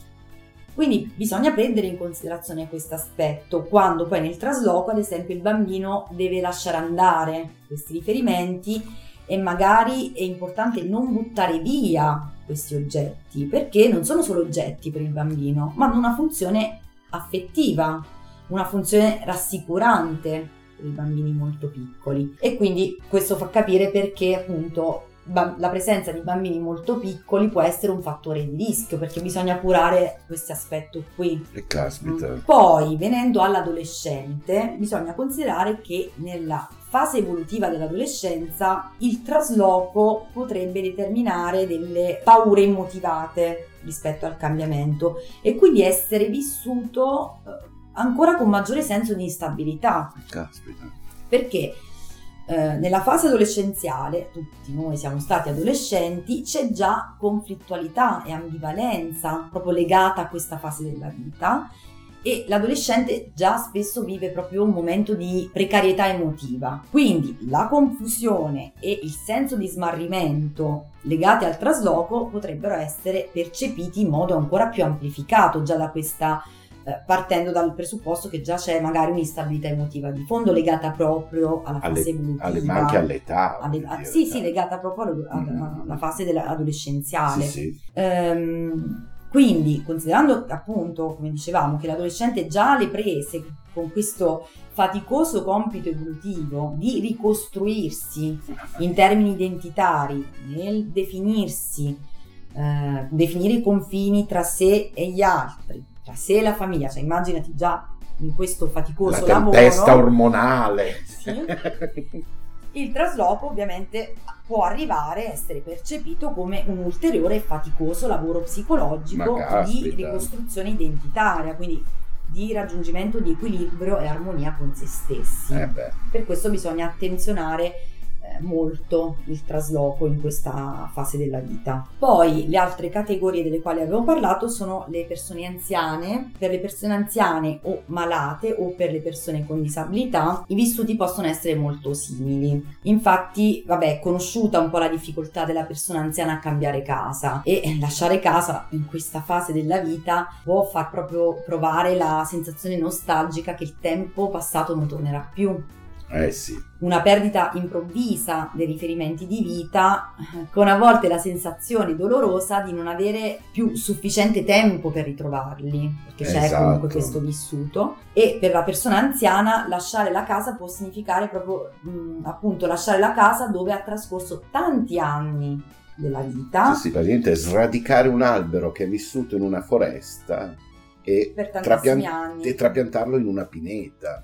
Quindi bisogna prendere in considerazione questo aspetto quando poi nel trasloco, ad esempio, il bambino deve lasciare andare questi riferimenti, e magari è importante non buttare via questi oggetti, perché non sono solo oggetti per il bambino, ma hanno una funzione affettiva, una funzione rassicurante per i bambini molto piccoli. E quindi questo fa capire perché appunto la presenza di bambini molto piccoli può essere un fattore di rischio, perché bisogna curare questo aspetto qui. E caspita. Poi, venendo all'adolescente, bisogna considerare che nella fase evolutiva dell'adolescenza il trasloco potrebbe determinare delle paure immotivate rispetto al cambiamento, e quindi essere vissuto ancora con maggiore senso di instabilità. Caspita. Perché? Nella fase adolescenziale, tutti noi siamo stati adolescenti, c'è già conflittualità e ambivalenza proprio legata a questa fase della vita, e l'adolescente già spesso vive proprio un momento di precarietà emotiva. Quindi la confusione e il senso di smarrimento legati al trasloco potrebbero essere percepiti in modo ancora più amplificato già da questa, partendo dal presupposto che già c'è magari un'instabilità emotiva di fondo legata proprio alla fase evolutiva, ma anche all'età. Sì, legata proprio alla fase adolescenziale. Sì, sì. Quindi, considerando appunto, come dicevamo, che l'adolescente già alle prese con questo faticoso compito evolutivo di ricostruirsi in termini identitari, nel definirsi, definire i confini tra sé e gli altri, tra sé e la famiglia, cioè immaginati già in questo faticoso lavoro, la tempesta ormonale. Sì. Il trasloco ovviamente può arrivare a essere percepito come un ulteriore e faticoso lavoro psicologico di ricostruzione identitaria, quindi di raggiungimento di equilibrio e armonia con se stessi. Per questo bisogna attenzionare molto il trasloco in questa fase della vita. Poi le altre categorie delle quali abbiamo parlato sono le persone anziane. Per le persone anziane o malate o per le persone con disabilità i vissuti possono essere molto simili. Infatti, vabbè, è conosciuta un po' la difficoltà della persona anziana a cambiare casa, e lasciare casa in questa fase della vita può far proprio provare la sensazione nostalgica che il tempo passato non tornerà più. Sì. Una perdita improvvisa dei riferimenti di vita, con a volte la sensazione dolorosa di non avere più sufficiente tempo per ritrovarli, perché c'è comunque questo vissuto. E per la persona anziana lasciare la casa può significare proprio appunto lasciare la casa dove ha trascorso tanti anni della vita. Sì, praticamente sradicare un albero che è vissuto in una foresta e, per tantissimi anni, e trapiantarlo in una pineta.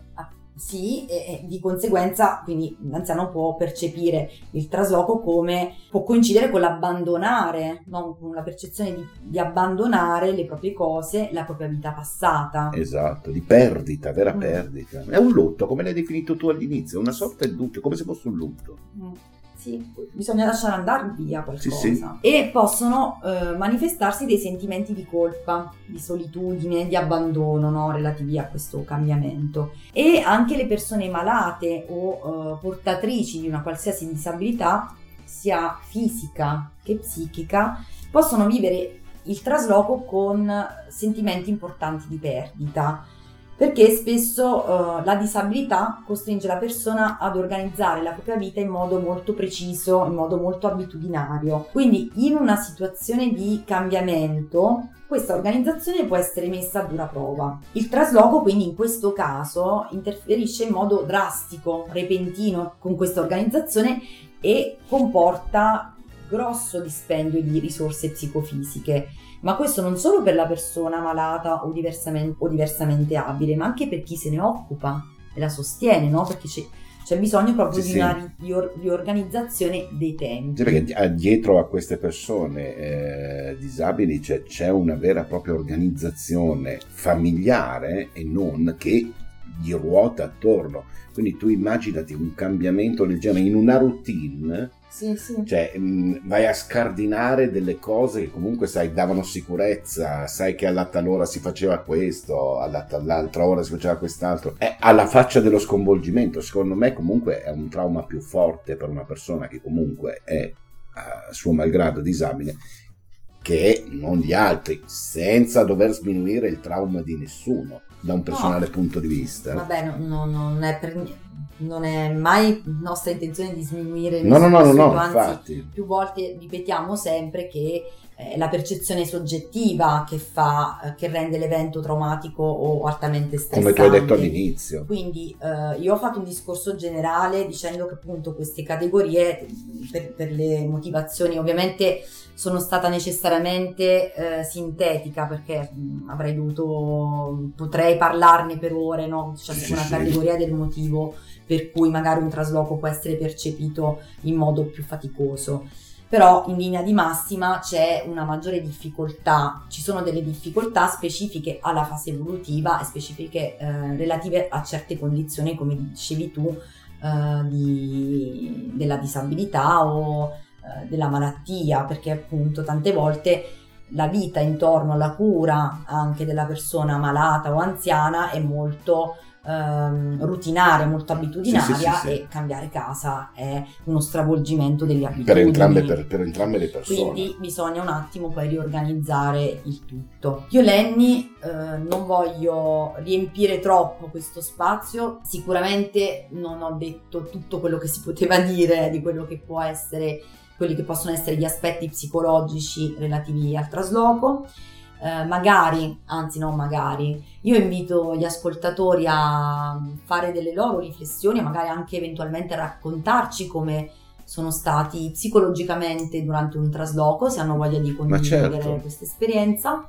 Sì, e di conseguenza quindi l'anziano può percepire il trasloco come, può coincidere con l'abbandonare, no? Con la percezione di abbandonare le proprie cose, la propria vita passata. Esatto, di perdita, vera perdita. È un lutto, come l'hai definito tu all'inizio, una sorta di lutto, come se fosse un lutto. Sì, bisogna lasciare andare via qualcosa. Sì, sì. E possono manifestarsi dei sentimenti di colpa, di solitudine, di abbandono, no? Relativi a questo cambiamento. E anche le persone malate o portatrici di una qualsiasi disabilità, sia fisica che psichica, possono vivere il trasloco con sentimenti importanti di perdita, perché spesso la disabilità costringe la persona ad organizzare la propria vita in modo molto preciso, in modo molto abitudinario. Quindi in una situazione di cambiamento questa organizzazione può essere messa a dura prova. Il trasloco quindi in questo caso interferisce in modo drastico, repentino con questa organizzazione e comporta grosso dispendio di risorse psicofisiche. Ma questo non solo per la persona malata o diversamente abile, ma anche per chi se ne occupa e la sostiene, no? Perché c'è bisogno proprio di una riorganizzazione dei tempi. Sì, perché dietro a queste persone disabili c'è una vera e propria organizzazione familiare e non, che gli ruota attorno. Quindi tu immaginati un cambiamento del genere in una routine. Sì, sì. Cioè vai a scardinare delle cose che comunque sai davano sicurezza, sai che alla tal ora si faceva questo, alla all'altra ora si faceva quest'altro. Alla faccia dello sconvolgimento, secondo me comunque è un trauma più forte per una persona che comunque è a suo malgrado disabile che non gli altri, senza dover sminuire il trauma di nessuno da un personale punto di vista. Vabbè, non è per niente. Non è mai nostra intenzione di sminuire nessuno, anzi, infatti. Più volte ripetiamo sempre che è la percezione soggettiva che rende l'evento traumatico o altamente stressante. Come tu hai detto all'inizio. Quindi io ho fatto un discorso generale dicendo che appunto queste categorie, per le motivazioni ovviamente, sono stata necessariamente sintetica, perché avrei dovuto, potrei parlarne per ore, no? C'è una categoria del motivo per cui magari un trasloco può essere percepito in modo più faticoso. Però in linea di massima c'è una maggiore difficoltà, ci sono delle difficoltà specifiche alla fase evolutiva e specifiche relative a certe condizioni, come dicevi tu, della disabilità o della malattia, perché appunto tante volte la vita intorno alla cura anche della persona malata o anziana è molto rutinare, molto abitudinaria, e cambiare casa è uno stravolgimento delle abitudini per entrambe le persone, quindi bisogna un attimo poi riorganizzare il tutto. Io, Lenny, non voglio riempire troppo questo spazio, sicuramente non ho detto tutto quello che si poteva dire di quello che può essere, quelli che possono essere gli aspetti psicologici relativi al trasloco. Io invito gli ascoltatori a fare delle loro riflessioni, magari anche eventualmente a raccontarci come sono stati psicologicamente durante un trasloco, se hanno voglia di condividere questa esperienza.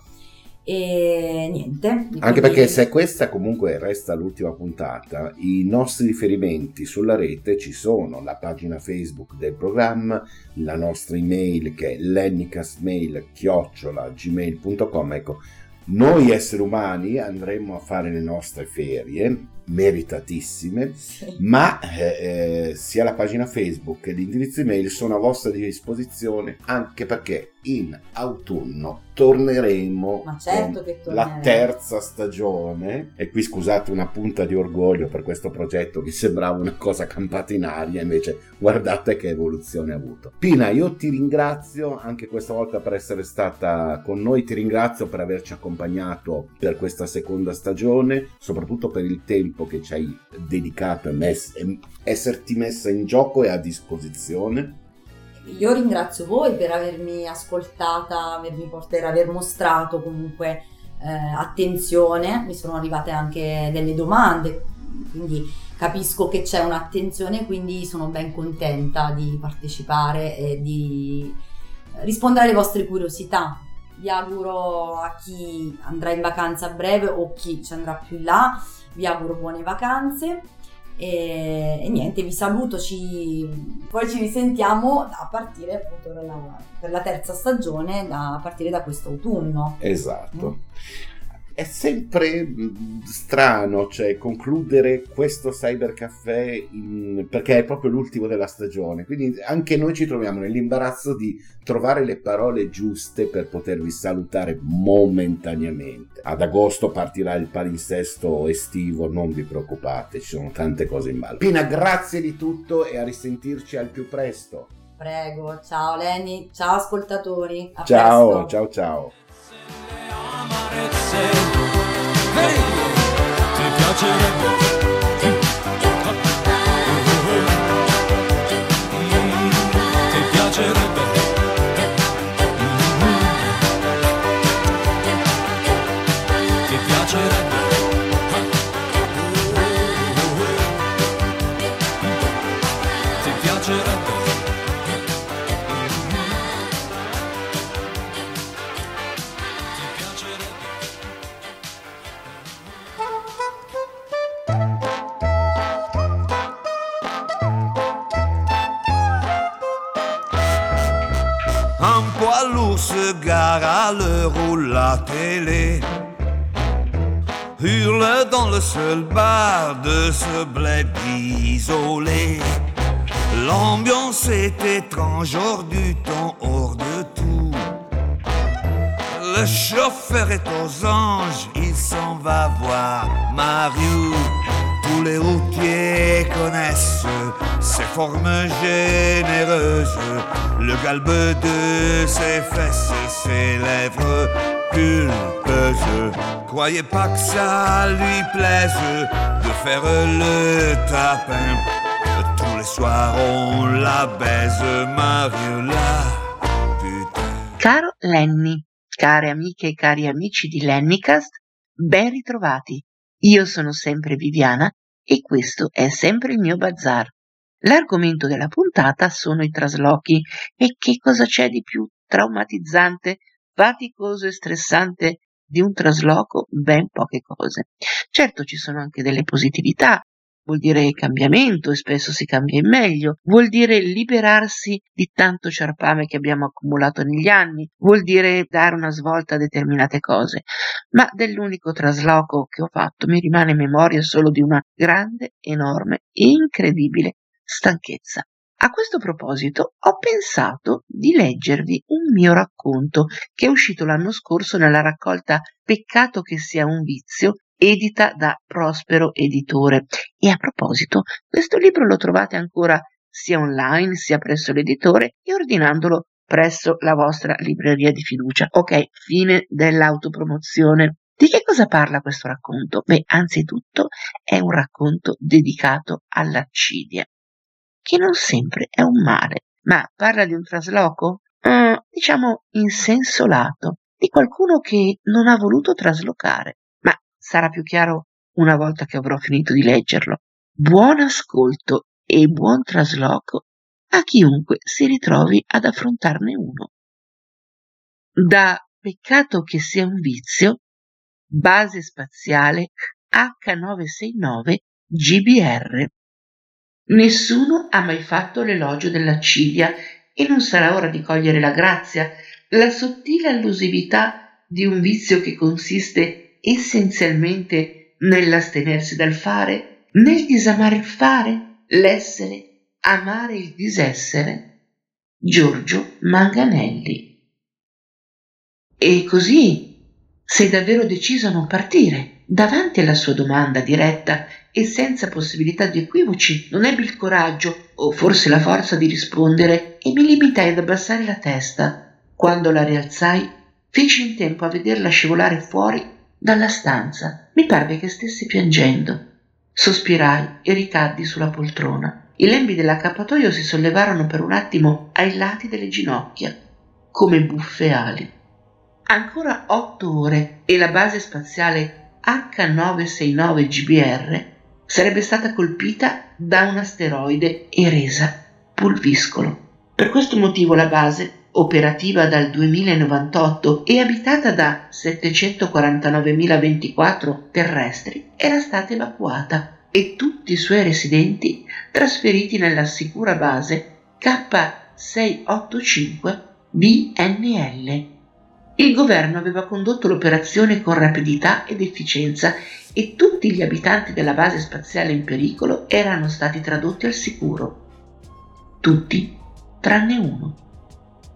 E niente, quindi... anche perché se questa comunque resta l'ultima puntata, i nostri riferimenti sulla rete ci sono: la pagina Facebook del programma, la nostra email che è lennycastmail@gmail.com. ecco, noi esseri umani andremo a fare le nostre ferie meritatissime, sì. Ma sia la pagina Facebook che l'indirizzo email sono a vostra disposizione, anche perché in autunno torneremo con la terza stagione, e qui scusate una punta di orgoglio per questo progetto che sembrava una cosa campata in aria, invece guardate che evoluzione ha avuto. Pina, io ti ringrazio anche questa volta per essere stata con noi, ti ringrazio per averci accompagnato per questa seconda stagione, soprattutto per il tempo che ci hai dedicato e esserti messa in gioco e a disposizione. Io ringrazio voi per avermi ascoltata, per aver mostrato comunque attenzione. Mi sono arrivate anche delle domande, quindi capisco che c'è un'attenzione, quindi sono ben contenta di partecipare e di rispondere alle vostre curiosità. Vi auguro, a chi andrà in vacanza a breve o chi ci andrà più in là, vi auguro buone vacanze e niente, vi saluto, poi ci risentiamo a partire appunto per la terza stagione, a partire da questo autunno. Esatto. È sempre strano, cioè, concludere questo cybercaffè perché è proprio l'ultimo della stagione, quindi anche noi ci troviamo nell'imbarazzo di trovare le parole giuste per potervi salutare momentaneamente. Ad agosto partirà il palinsesto estivo, non vi preoccupate, ci sono tante cose in ballo. Pina, grazie di tutto e a risentirci al più presto. Prego, ciao Lenny, ciao ascoltatori, a presto. Ciao, ciao. Hey, ti piacerebbe, ti piacerebbe, ti piacerebbe, ti piacerebbe. Se gare à l'heure où la télé hurle dans le seul bar de ce bled isolé. L'ambiance est étrange, hors du temps, hors de tout. Le chauffeur est aux anges, il s'en va voir Mario. Tous les routiers connaissent ses formes généreuses, le galbe de ses fesses, ses lèvres pulpeuses. Croyez pas que ça lui plaise de faire le tapin. Tous les soirs on la baise, Mariola, putain. Caro Lenny, care amiche e cari amici di LennyCast, ben ritrovati. Io sono sempre Viviana e questo è sempre il mio bazar. L'argomento della puntata sono i traslochi e che cosa c'è di più traumatizzante, faticoso e stressante di un trasloco? Ben poche cose. Certo, ci sono anche delle positività, vuol dire cambiamento e spesso si cambia in meglio, vuol dire liberarsi di tanto ciarpame che abbiamo accumulato negli anni, vuol dire dare una svolta a determinate cose, ma dell'unico trasloco che ho fatto mi rimane in memoria solo di una grande, enorme, incredibile stanchezza. A questo proposito ho pensato di leggervi un mio racconto che è uscito l'anno scorso nella raccolta Peccato che sia un vizio, edita da Prospero Editore. E a proposito, questo libro lo trovate ancora sia online sia presso l'editore e ordinandolo presso la vostra libreria di fiducia. Ok, fine dell'autopromozione. Di che cosa parla questo racconto? Beh, anzitutto è un racconto dedicato all'accidia, che non sempre è un male, ma parla di un trasloco? Diciamo in senso lato. di qualcuno che non ha voluto traslocare, ma sarà più chiaro una volta che avrò finito di leggerlo. Buon ascolto e buon trasloco a chiunque si ritrovi ad affrontarne uno. Da peccato che sia un vizio, base spaziale H969 GBR. Nessuno ha mai fatto l'elogio della ciglia e non sarà ora di cogliere la grazia, la sottile allusività di un vizio che consiste essenzialmente nell'astenersi dal fare, nel disamare il fare, l'essere, amare il disessere. Giorgio Manganelli. E così sei davvero deciso a non partire. Davanti alla sua domanda diretta e senza possibilità di equivoci, non ebbi il coraggio o forse la forza di rispondere e mi limitai ad abbassare la testa. Quando la rialzai, feci in tempo a vederla scivolare fuori dalla stanza. Mi parve che stesse piangendo. Sospirai e ricaddi sulla poltrona. I lembi dell'accappatoio si sollevarono per un attimo ai lati delle ginocchia, come buffe ali. Ancora 8 ore e la base spaziale H969 GBR sarebbe stata colpita da un asteroide e resa pulviscolo. Per questo motivo la base, operativa dal 2098 e abitata da 749.024 terrestri, era stata evacuata e tutti i suoi residenti trasferiti nella sicura base K685 BNL. Il governo aveva condotto l'operazione con rapidità ed efficienza e tutti gli abitanti della base spaziale in pericolo erano stati tradotti al sicuro. Tutti, tranne uno.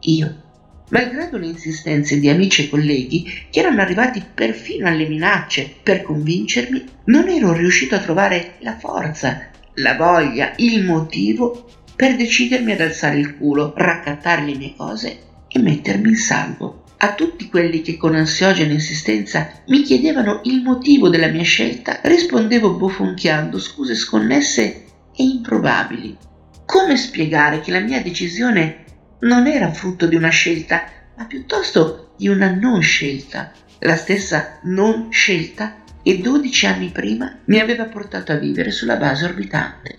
Io. Malgrado le insistenze di amici e colleghi che erano arrivati perfino alle minacce per convincermi, non ero riuscito a trovare la forza, la voglia, il motivo per decidermi ad alzare il culo, raccattare le mie cose e mettermi in salvo. A tutti quelli che con ansiogena insistenza mi chiedevano il motivo della mia scelta, rispondevo bofonchiando scuse sconnesse e improbabili. Come spiegare che la mia decisione non era frutto di una scelta, ma piuttosto di una non scelta? La stessa non scelta che 12 anni prima mi aveva portato a vivere sulla base orbitante.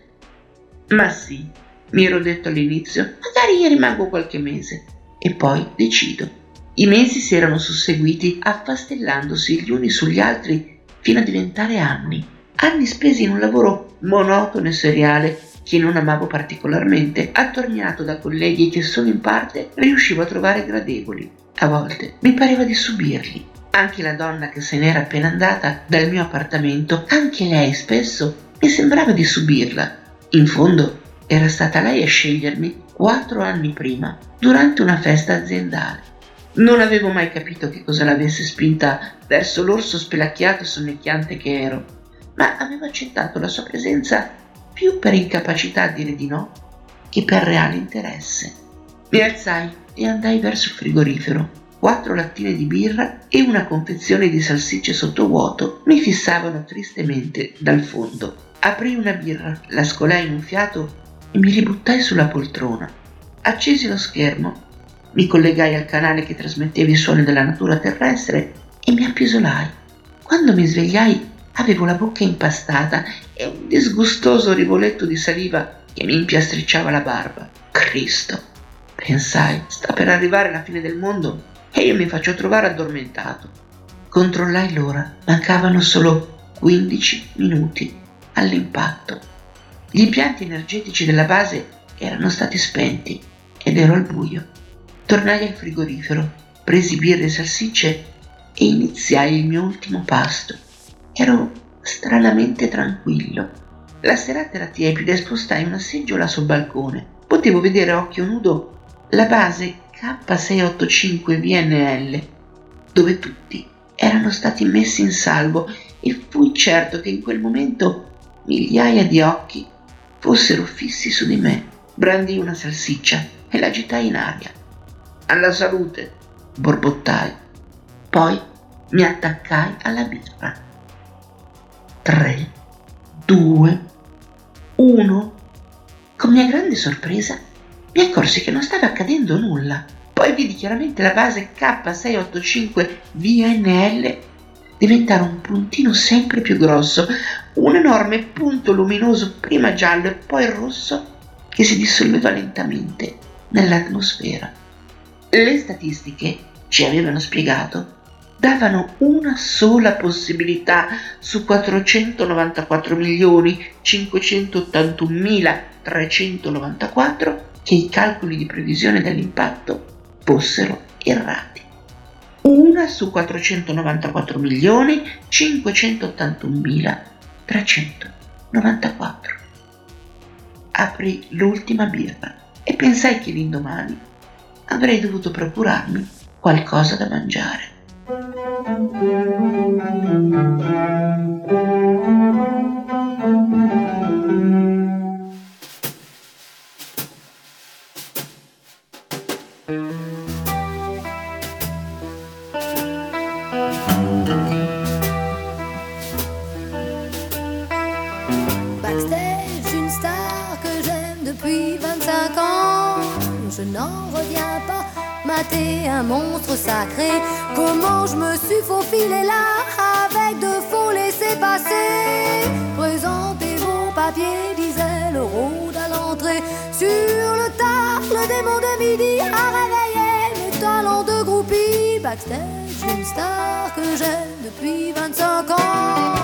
Ma sì, mi ero detto all'inizio, magari io rimango qualche mese e poi decido. I mesi si erano susseguiti affastellandosi gli uni sugli altri fino a diventare anni. Anni spesi in un lavoro monotono e seriale che non amavo particolarmente, attorniato da colleghi che solo in parte riuscivo a trovare gradevoli. A volte mi pareva di subirli. Anche la donna che se n'era appena andata dal mio appartamento, anche lei spesso mi sembrava di subirla. In fondo era stata lei a scegliermi 4 anni prima, durante una festa aziendale. Non avevo mai capito che cosa l'avesse spinta verso l'orso spelacchiato e sonnecchiante che ero, ma avevo accettato la sua presenza più per incapacità a dire di no che per reale interesse. Mi alzai e andai verso il frigorifero. 4 lattine di birra e una confezione di salsicce sottovuoto mi fissavano tristemente dal fondo. Aprii una birra, la scolai in un fiato e mi ributtai sulla poltrona. Accesi lo schermo. Mi collegai al canale che trasmetteva i suoni della natura terrestre e mi appisolai. Quando mi svegliai avevo la bocca impastata e un disgustoso rivoletto di saliva che mi impiastricciava la barba. Cristo, pensai, sta per arrivare la fine del mondo e io mi faccio trovare addormentato. Controllai l'ora, mancavano solo 15 minuti all'impatto. Gli impianti energetici della base erano stati spenti ed ero al buio. Tornai al frigorifero, presi birra e salsicce e iniziai il mio ultimo pasto. Ero stranamente tranquillo. La serata era tiepida e spostai una seggiola sul balcone. Potevo vedere a occhio nudo la base K685 VNL, dove tutti erano stati messi in salvo e fui certo che in quel momento migliaia di occhi fossero fissi su di me. Brandii una salsiccia e l'agitai in aria. Alla salute, borbottai. Poi mi attaccai alla birra. 3, 2, 1. Con mia grande sorpresa mi accorsi che non stava accadendo nulla. Poi vidi chiaramente la base K685 VNL diventare un puntino sempre più grosso, un enorme punto luminoso prima giallo e poi rosso che si dissolveva lentamente nell'atmosfera. Le statistiche, ci avevano spiegato, davano una sola possibilità su 494.581.394 che i calcoli di previsione dell'impatto fossero errati. Una su 494.581.394. Aprì l'ultima birra e pensai che l'indomani avrei dovuto procurarmi qualcosa da mangiare. Backstage, une star que j'aime depuis 25 ans. Je n'en reviens pas, mater un monstre sacré. Comment je me suis faufilé là, avec de faux laissés-passer. Présentez vos papiers, disait le rôde à l'entrée. Sur le tard, le démon de midi a réveillé mes talents de groupie. Backstage, une star che j'aime depuis 25 ans.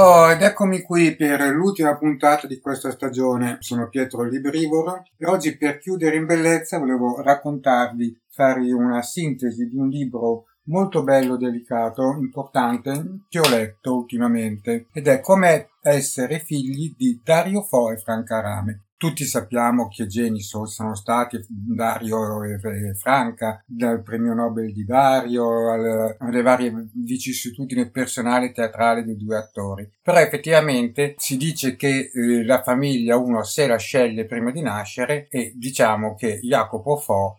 Oh, ed eccomi qui per l'ultima puntata di questa stagione. Sono Pietro Librivoro e oggi, per chiudere in bellezza, volevo raccontarvi, farvi una sintesi di un libro molto bello, delicato, importante, che ho letto ultimamente, ed è Com'è essere figli di Dario Fo e Franca Rame. Tutti sappiamo che geni sono stati Dario e Franca, dal premio Nobel di Dario alle varie vicissitudini personali e teatrali dei due attori. Però effettivamente si dice che la famiglia uno se la sceglie prima di nascere, e diciamo che Jacopo Fo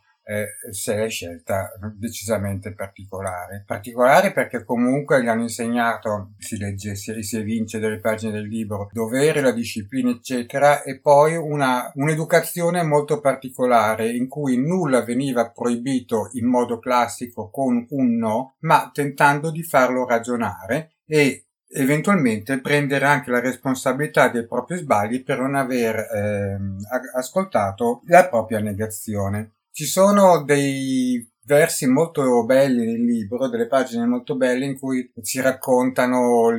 se l'è scelta decisamente particolare, perché comunque gli hanno insegnato, si legge, si evince dalle pagine del libro, dovere, la disciplina, eccetera, e poi un'educazione molto particolare in cui nulla veniva proibito in modo classico con un no, ma tentando di farlo ragionare e eventualmente prendere anche la responsabilità dei propri sbagli per non aver ascoltato la propria negazione. Ci sono dei versi molto belli nel libro, delle pagine molto belle in cui si raccontano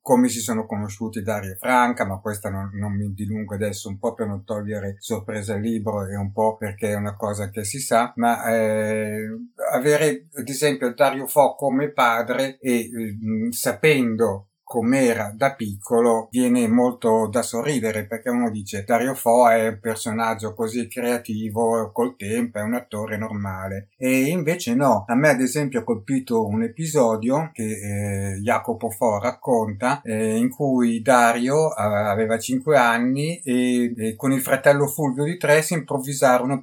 come si sono conosciuti Dario e Franca, ma questa non mi dilungo adesso, un po' per non togliere sorpresa al libro e un po' perché è una cosa che si sa, ma avere ad esempio Dario Fo come padre e sapendo com'era da piccolo viene molto da sorridere, perché uno dice Dario Fo è un personaggio così creativo, col tempo è un attore normale, e invece no. A me ad esempio ha colpito un episodio che Jacopo Fo racconta, in cui Dario aveva 5 anni e con il fratello Fulvio di 3 si improvvisarono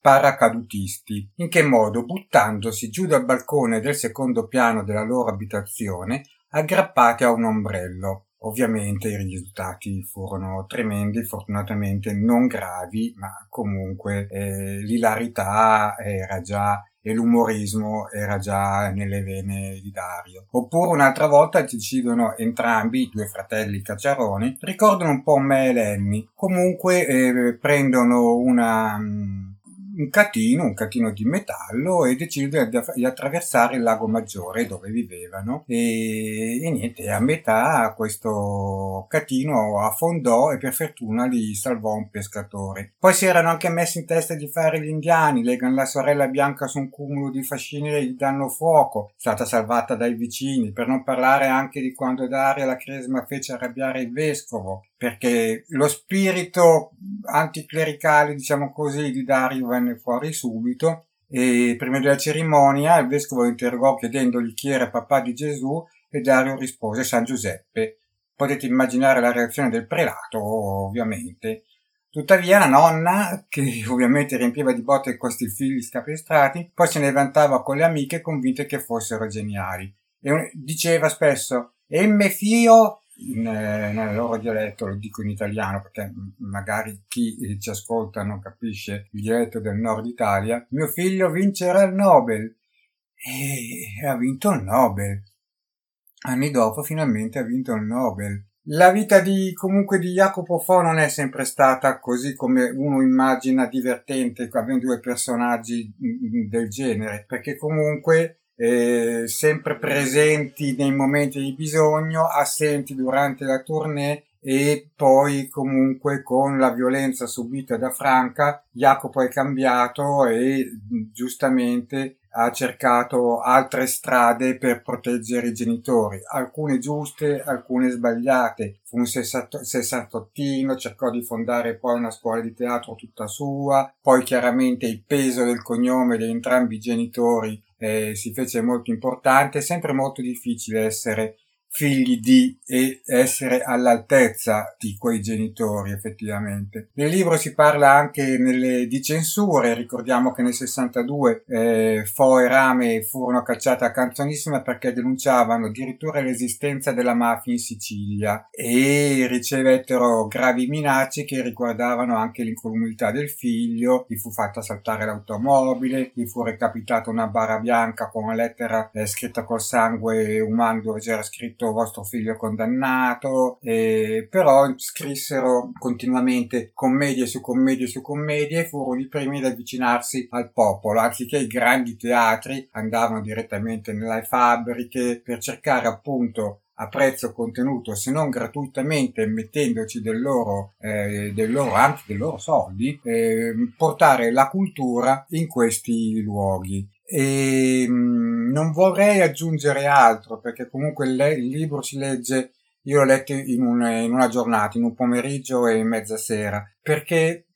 paracadutisti. In che modo? Buttandosi giù dal balcone del secondo piano della loro abitazione aggrappati a un ombrello. Ovviamente i risultati furono tremendi, fortunatamente non gravi, ma comunque l'ilarità era già e l'umorismo era già nelle vene di Dario. Oppure un'altra volta decidono entrambi, i due fratelli Cacciaroni, ricordano un po' me e Lenny, comunque prendono un catino di metallo e decidono di attraversare il lago Maggiore dove vivevano e niente, a metà questo catino affondò e per fortuna li salvò un pescatore. Poi si erano anche messi in testa di fare gli indiani, legano la sorella bianca su un cumulo di fascine e gli danno fuoco, è stata salvata dai vicini, per non parlare anche di quando Dario la Cresma fece arrabbiare il vescovo, perché lo spirito anticlericale, diciamo così, di Dario venne fuori subito e prima della cerimonia il vescovo interrogò chiedendogli chi era papà di Gesù e Dario rispose San Giuseppe. Potete immaginare la reazione del prelato, ovviamente. Tuttavia la nonna, che ovviamente riempiva di botte questi figli scapestrati, poi se ne vantava con le amiche convinte che fossero geniali e diceva spesso «Emme fio nel loro dialetto, lo dico in italiano perché magari chi ci ascolta non capisce il dialetto del nord Italia, mio figlio vincerà il Nobel, e ha vinto il Nobel. Anni dopo finalmente ha vinto il Nobel. La vita di Jacopo Fo non è sempre stata così come uno immagina divertente, avendo due personaggi del genere, perché comunque sempre presenti nei momenti di bisogno, assenti durante la tournée, e poi comunque con la violenza subita da Franca, Jacopo è cambiato e giustamente ha cercato altre strade per proteggere i genitori, alcune giuste, alcune sbagliate. Fu un sessantottino, cercò di fondare poi una scuola di teatro tutta sua, poi chiaramente il peso del cognome di entrambi i genitori si fece molto importante. È sempre molto difficile essere figli di e essere all'altezza di quei genitori, effettivamente. Nel libro si parla anche di censure. Ricordiamo che nel 62 Fo e Rame furono cacciate a Canzonissima perché denunciavano addirittura l'esistenza della mafia in Sicilia, e ricevettero gravi minacce che riguardavano anche l'incolumità del figlio. Gli fu fatta saltare l'automobile, gli fu recapitata una bara bianca con una lettera scritta col sangue umano dove c'era scritto vostro figlio condannato, però scrissero continuamente commedie su commedie su commedie, e furono i primi ad avvicinarsi al popolo. Anziché i grandi teatri, andavano direttamente nelle fabbriche per cercare appunto a prezzo contenuto, se non gratuitamente, mettendoci dei loro soldi, portare la cultura in questi luoghi. E non vorrei aggiungere altro, perché comunque il libro si legge, io l'ho letto in una giornata, in un pomeriggio e mezza sera, perché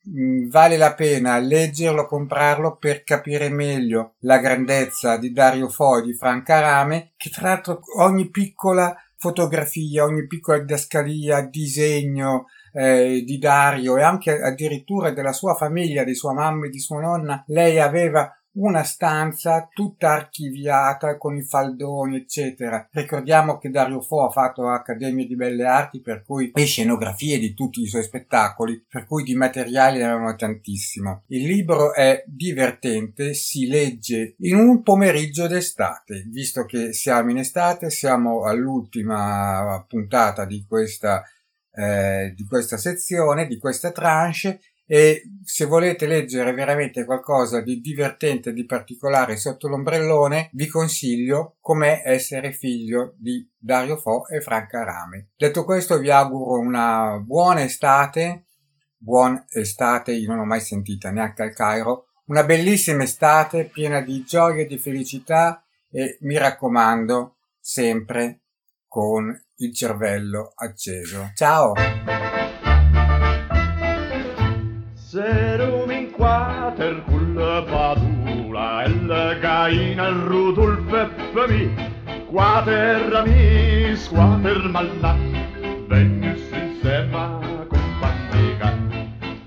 vale la pena leggerlo, comprarlo per capire meglio la grandezza di Dario Fo e di Franca Rame, che tra l'altro ogni piccola fotografia, ogni piccola didascalia, disegno di Dario, e anche addirittura della sua famiglia, di sua mamma e di sua nonna, lei aveva una stanza tutta archiviata con i faldoni eccetera. Ricordiamo che Dario Fo ha fatto Accademia di Belle Arti, per cui le scenografie di tutti i suoi spettacoli, per cui di materiali ne avevano tantissimo. Il libro è divertente, si legge in un pomeriggio d'estate, visto che siamo in estate, siamo all'ultima puntata di questa sezione, di questa tranche. E se volete leggere veramente qualcosa di divertente, di particolare sotto l'ombrellone, vi consiglio Com'è essere figlio di Dario Fo e Franca Rame. Detto questo, vi auguro una buona estate. Io non l'ho mai sentita neanche al Cairo. Una bellissima estate piena di gioia e di felicità, e mi raccomando, sempre con il cervello acceso. Ciao! Serum in quater culla padula, el gaina rudul peppe mi, quater amis, quater malna, venus insema compagnia,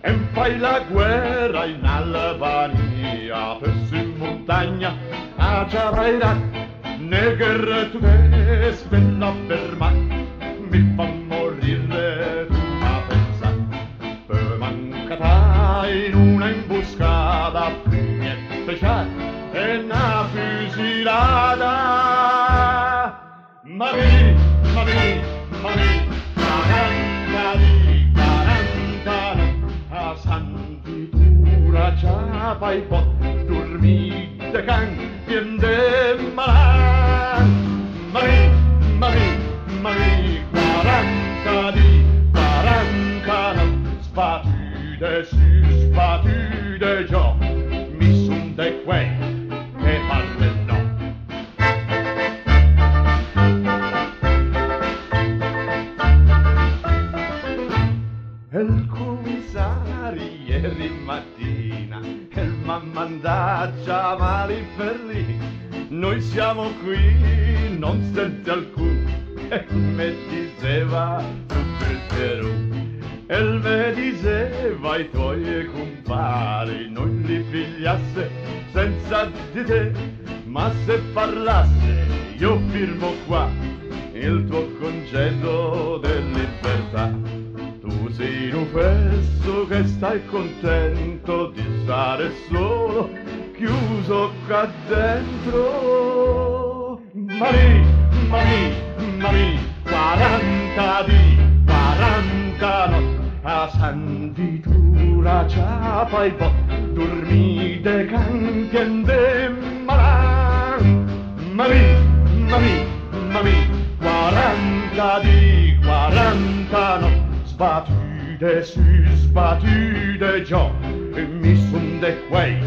em fai la guerra in Albania, pers in montagna, a Ciaraira, neger tu des, bella ferma, mi fa morire tutta pensa, per mancata, in una imboscata niente c'è e una fusilata. Marie, a santitura c'ha fai po' dormite can, piende malan. Marie, 40 spati de sus battu de gens, mi son de quei e parle no. El commissari ieri mattina, el m'ha mandato giamali per lì, noi siamo qui, non sente alcun, e me diceva tutto il Perù. El me diceva ai tuoi compari non li pigliasse senza di te, ma se parlasse io firmo qua il tuo congedo. che stai contento di stare solo chiuso qua dentro. Mamì, 40 di 40 notti a sanditura ciapa e po', dormite canti e demaran. Mamì, 40 di 40 notti sbattute su sbattute già, e mi son de quei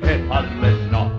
che palle no.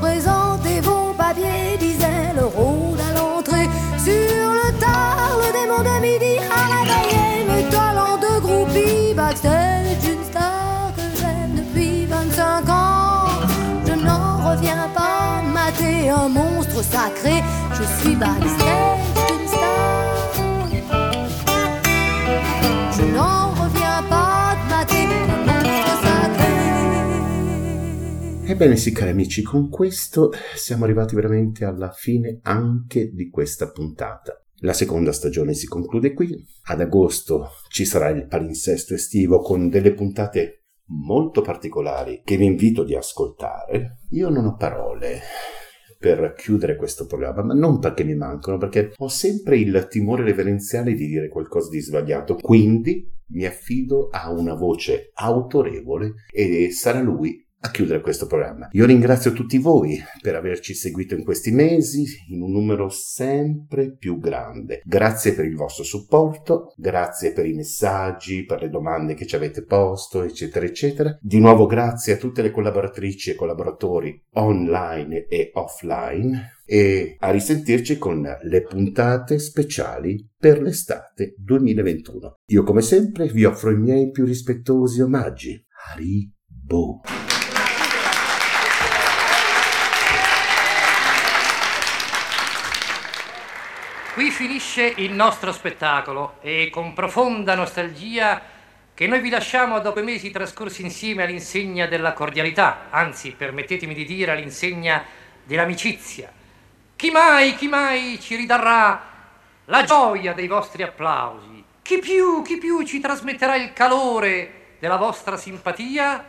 Présentez vos papiers, disait le rôde à l'entrée, sur le tard, le démon de midi à la veillée, mes talents de groupie backstage, une star que j'aime depuis 25 ans. Je n'en reviens pas, mater un monstre sacré, je suis backstage, une star. Je n'en reviens pas, mater un monstre sacré. Ebbene sì, cari amici, con questo siamo arrivati veramente alla fine anche di questa puntata. La seconda stagione si conclude qui. Ad agosto ci sarà il palinsesto estivo con delle puntate molto particolari che vi invito di ascoltare. Io non ho parole per chiudere questo programma, ma non perché mi mancano, perché ho sempre il timore reverenziale di dire qualcosa di sbagliato, quindi mi affido a una voce autorevole e sarà lui a chiudere questo programma. Io ringrazio tutti voi per averci seguito in questi mesi in un numero sempre più grande. Grazie per il vostro supporto, grazie per i messaggi, per le domande che ci avete posto, eccetera eccetera. Di nuovo grazie a tutte le collaboratrici e collaboratori online e offline, e a risentirci con le puntate speciali per l'estate 2021. Io come sempre vi offro i miei più rispettosi omaggi. Haribo. Qui finisce il nostro spettacolo e con profonda nostalgia che noi vi lasciamo dopo i mesi trascorsi insieme all'insegna della cordialità, anzi permettetemi di dire all'insegna dell'amicizia. Chi mai ci ridarà la gioia dei vostri applausi? Chi più ci trasmetterà il calore della vostra simpatia?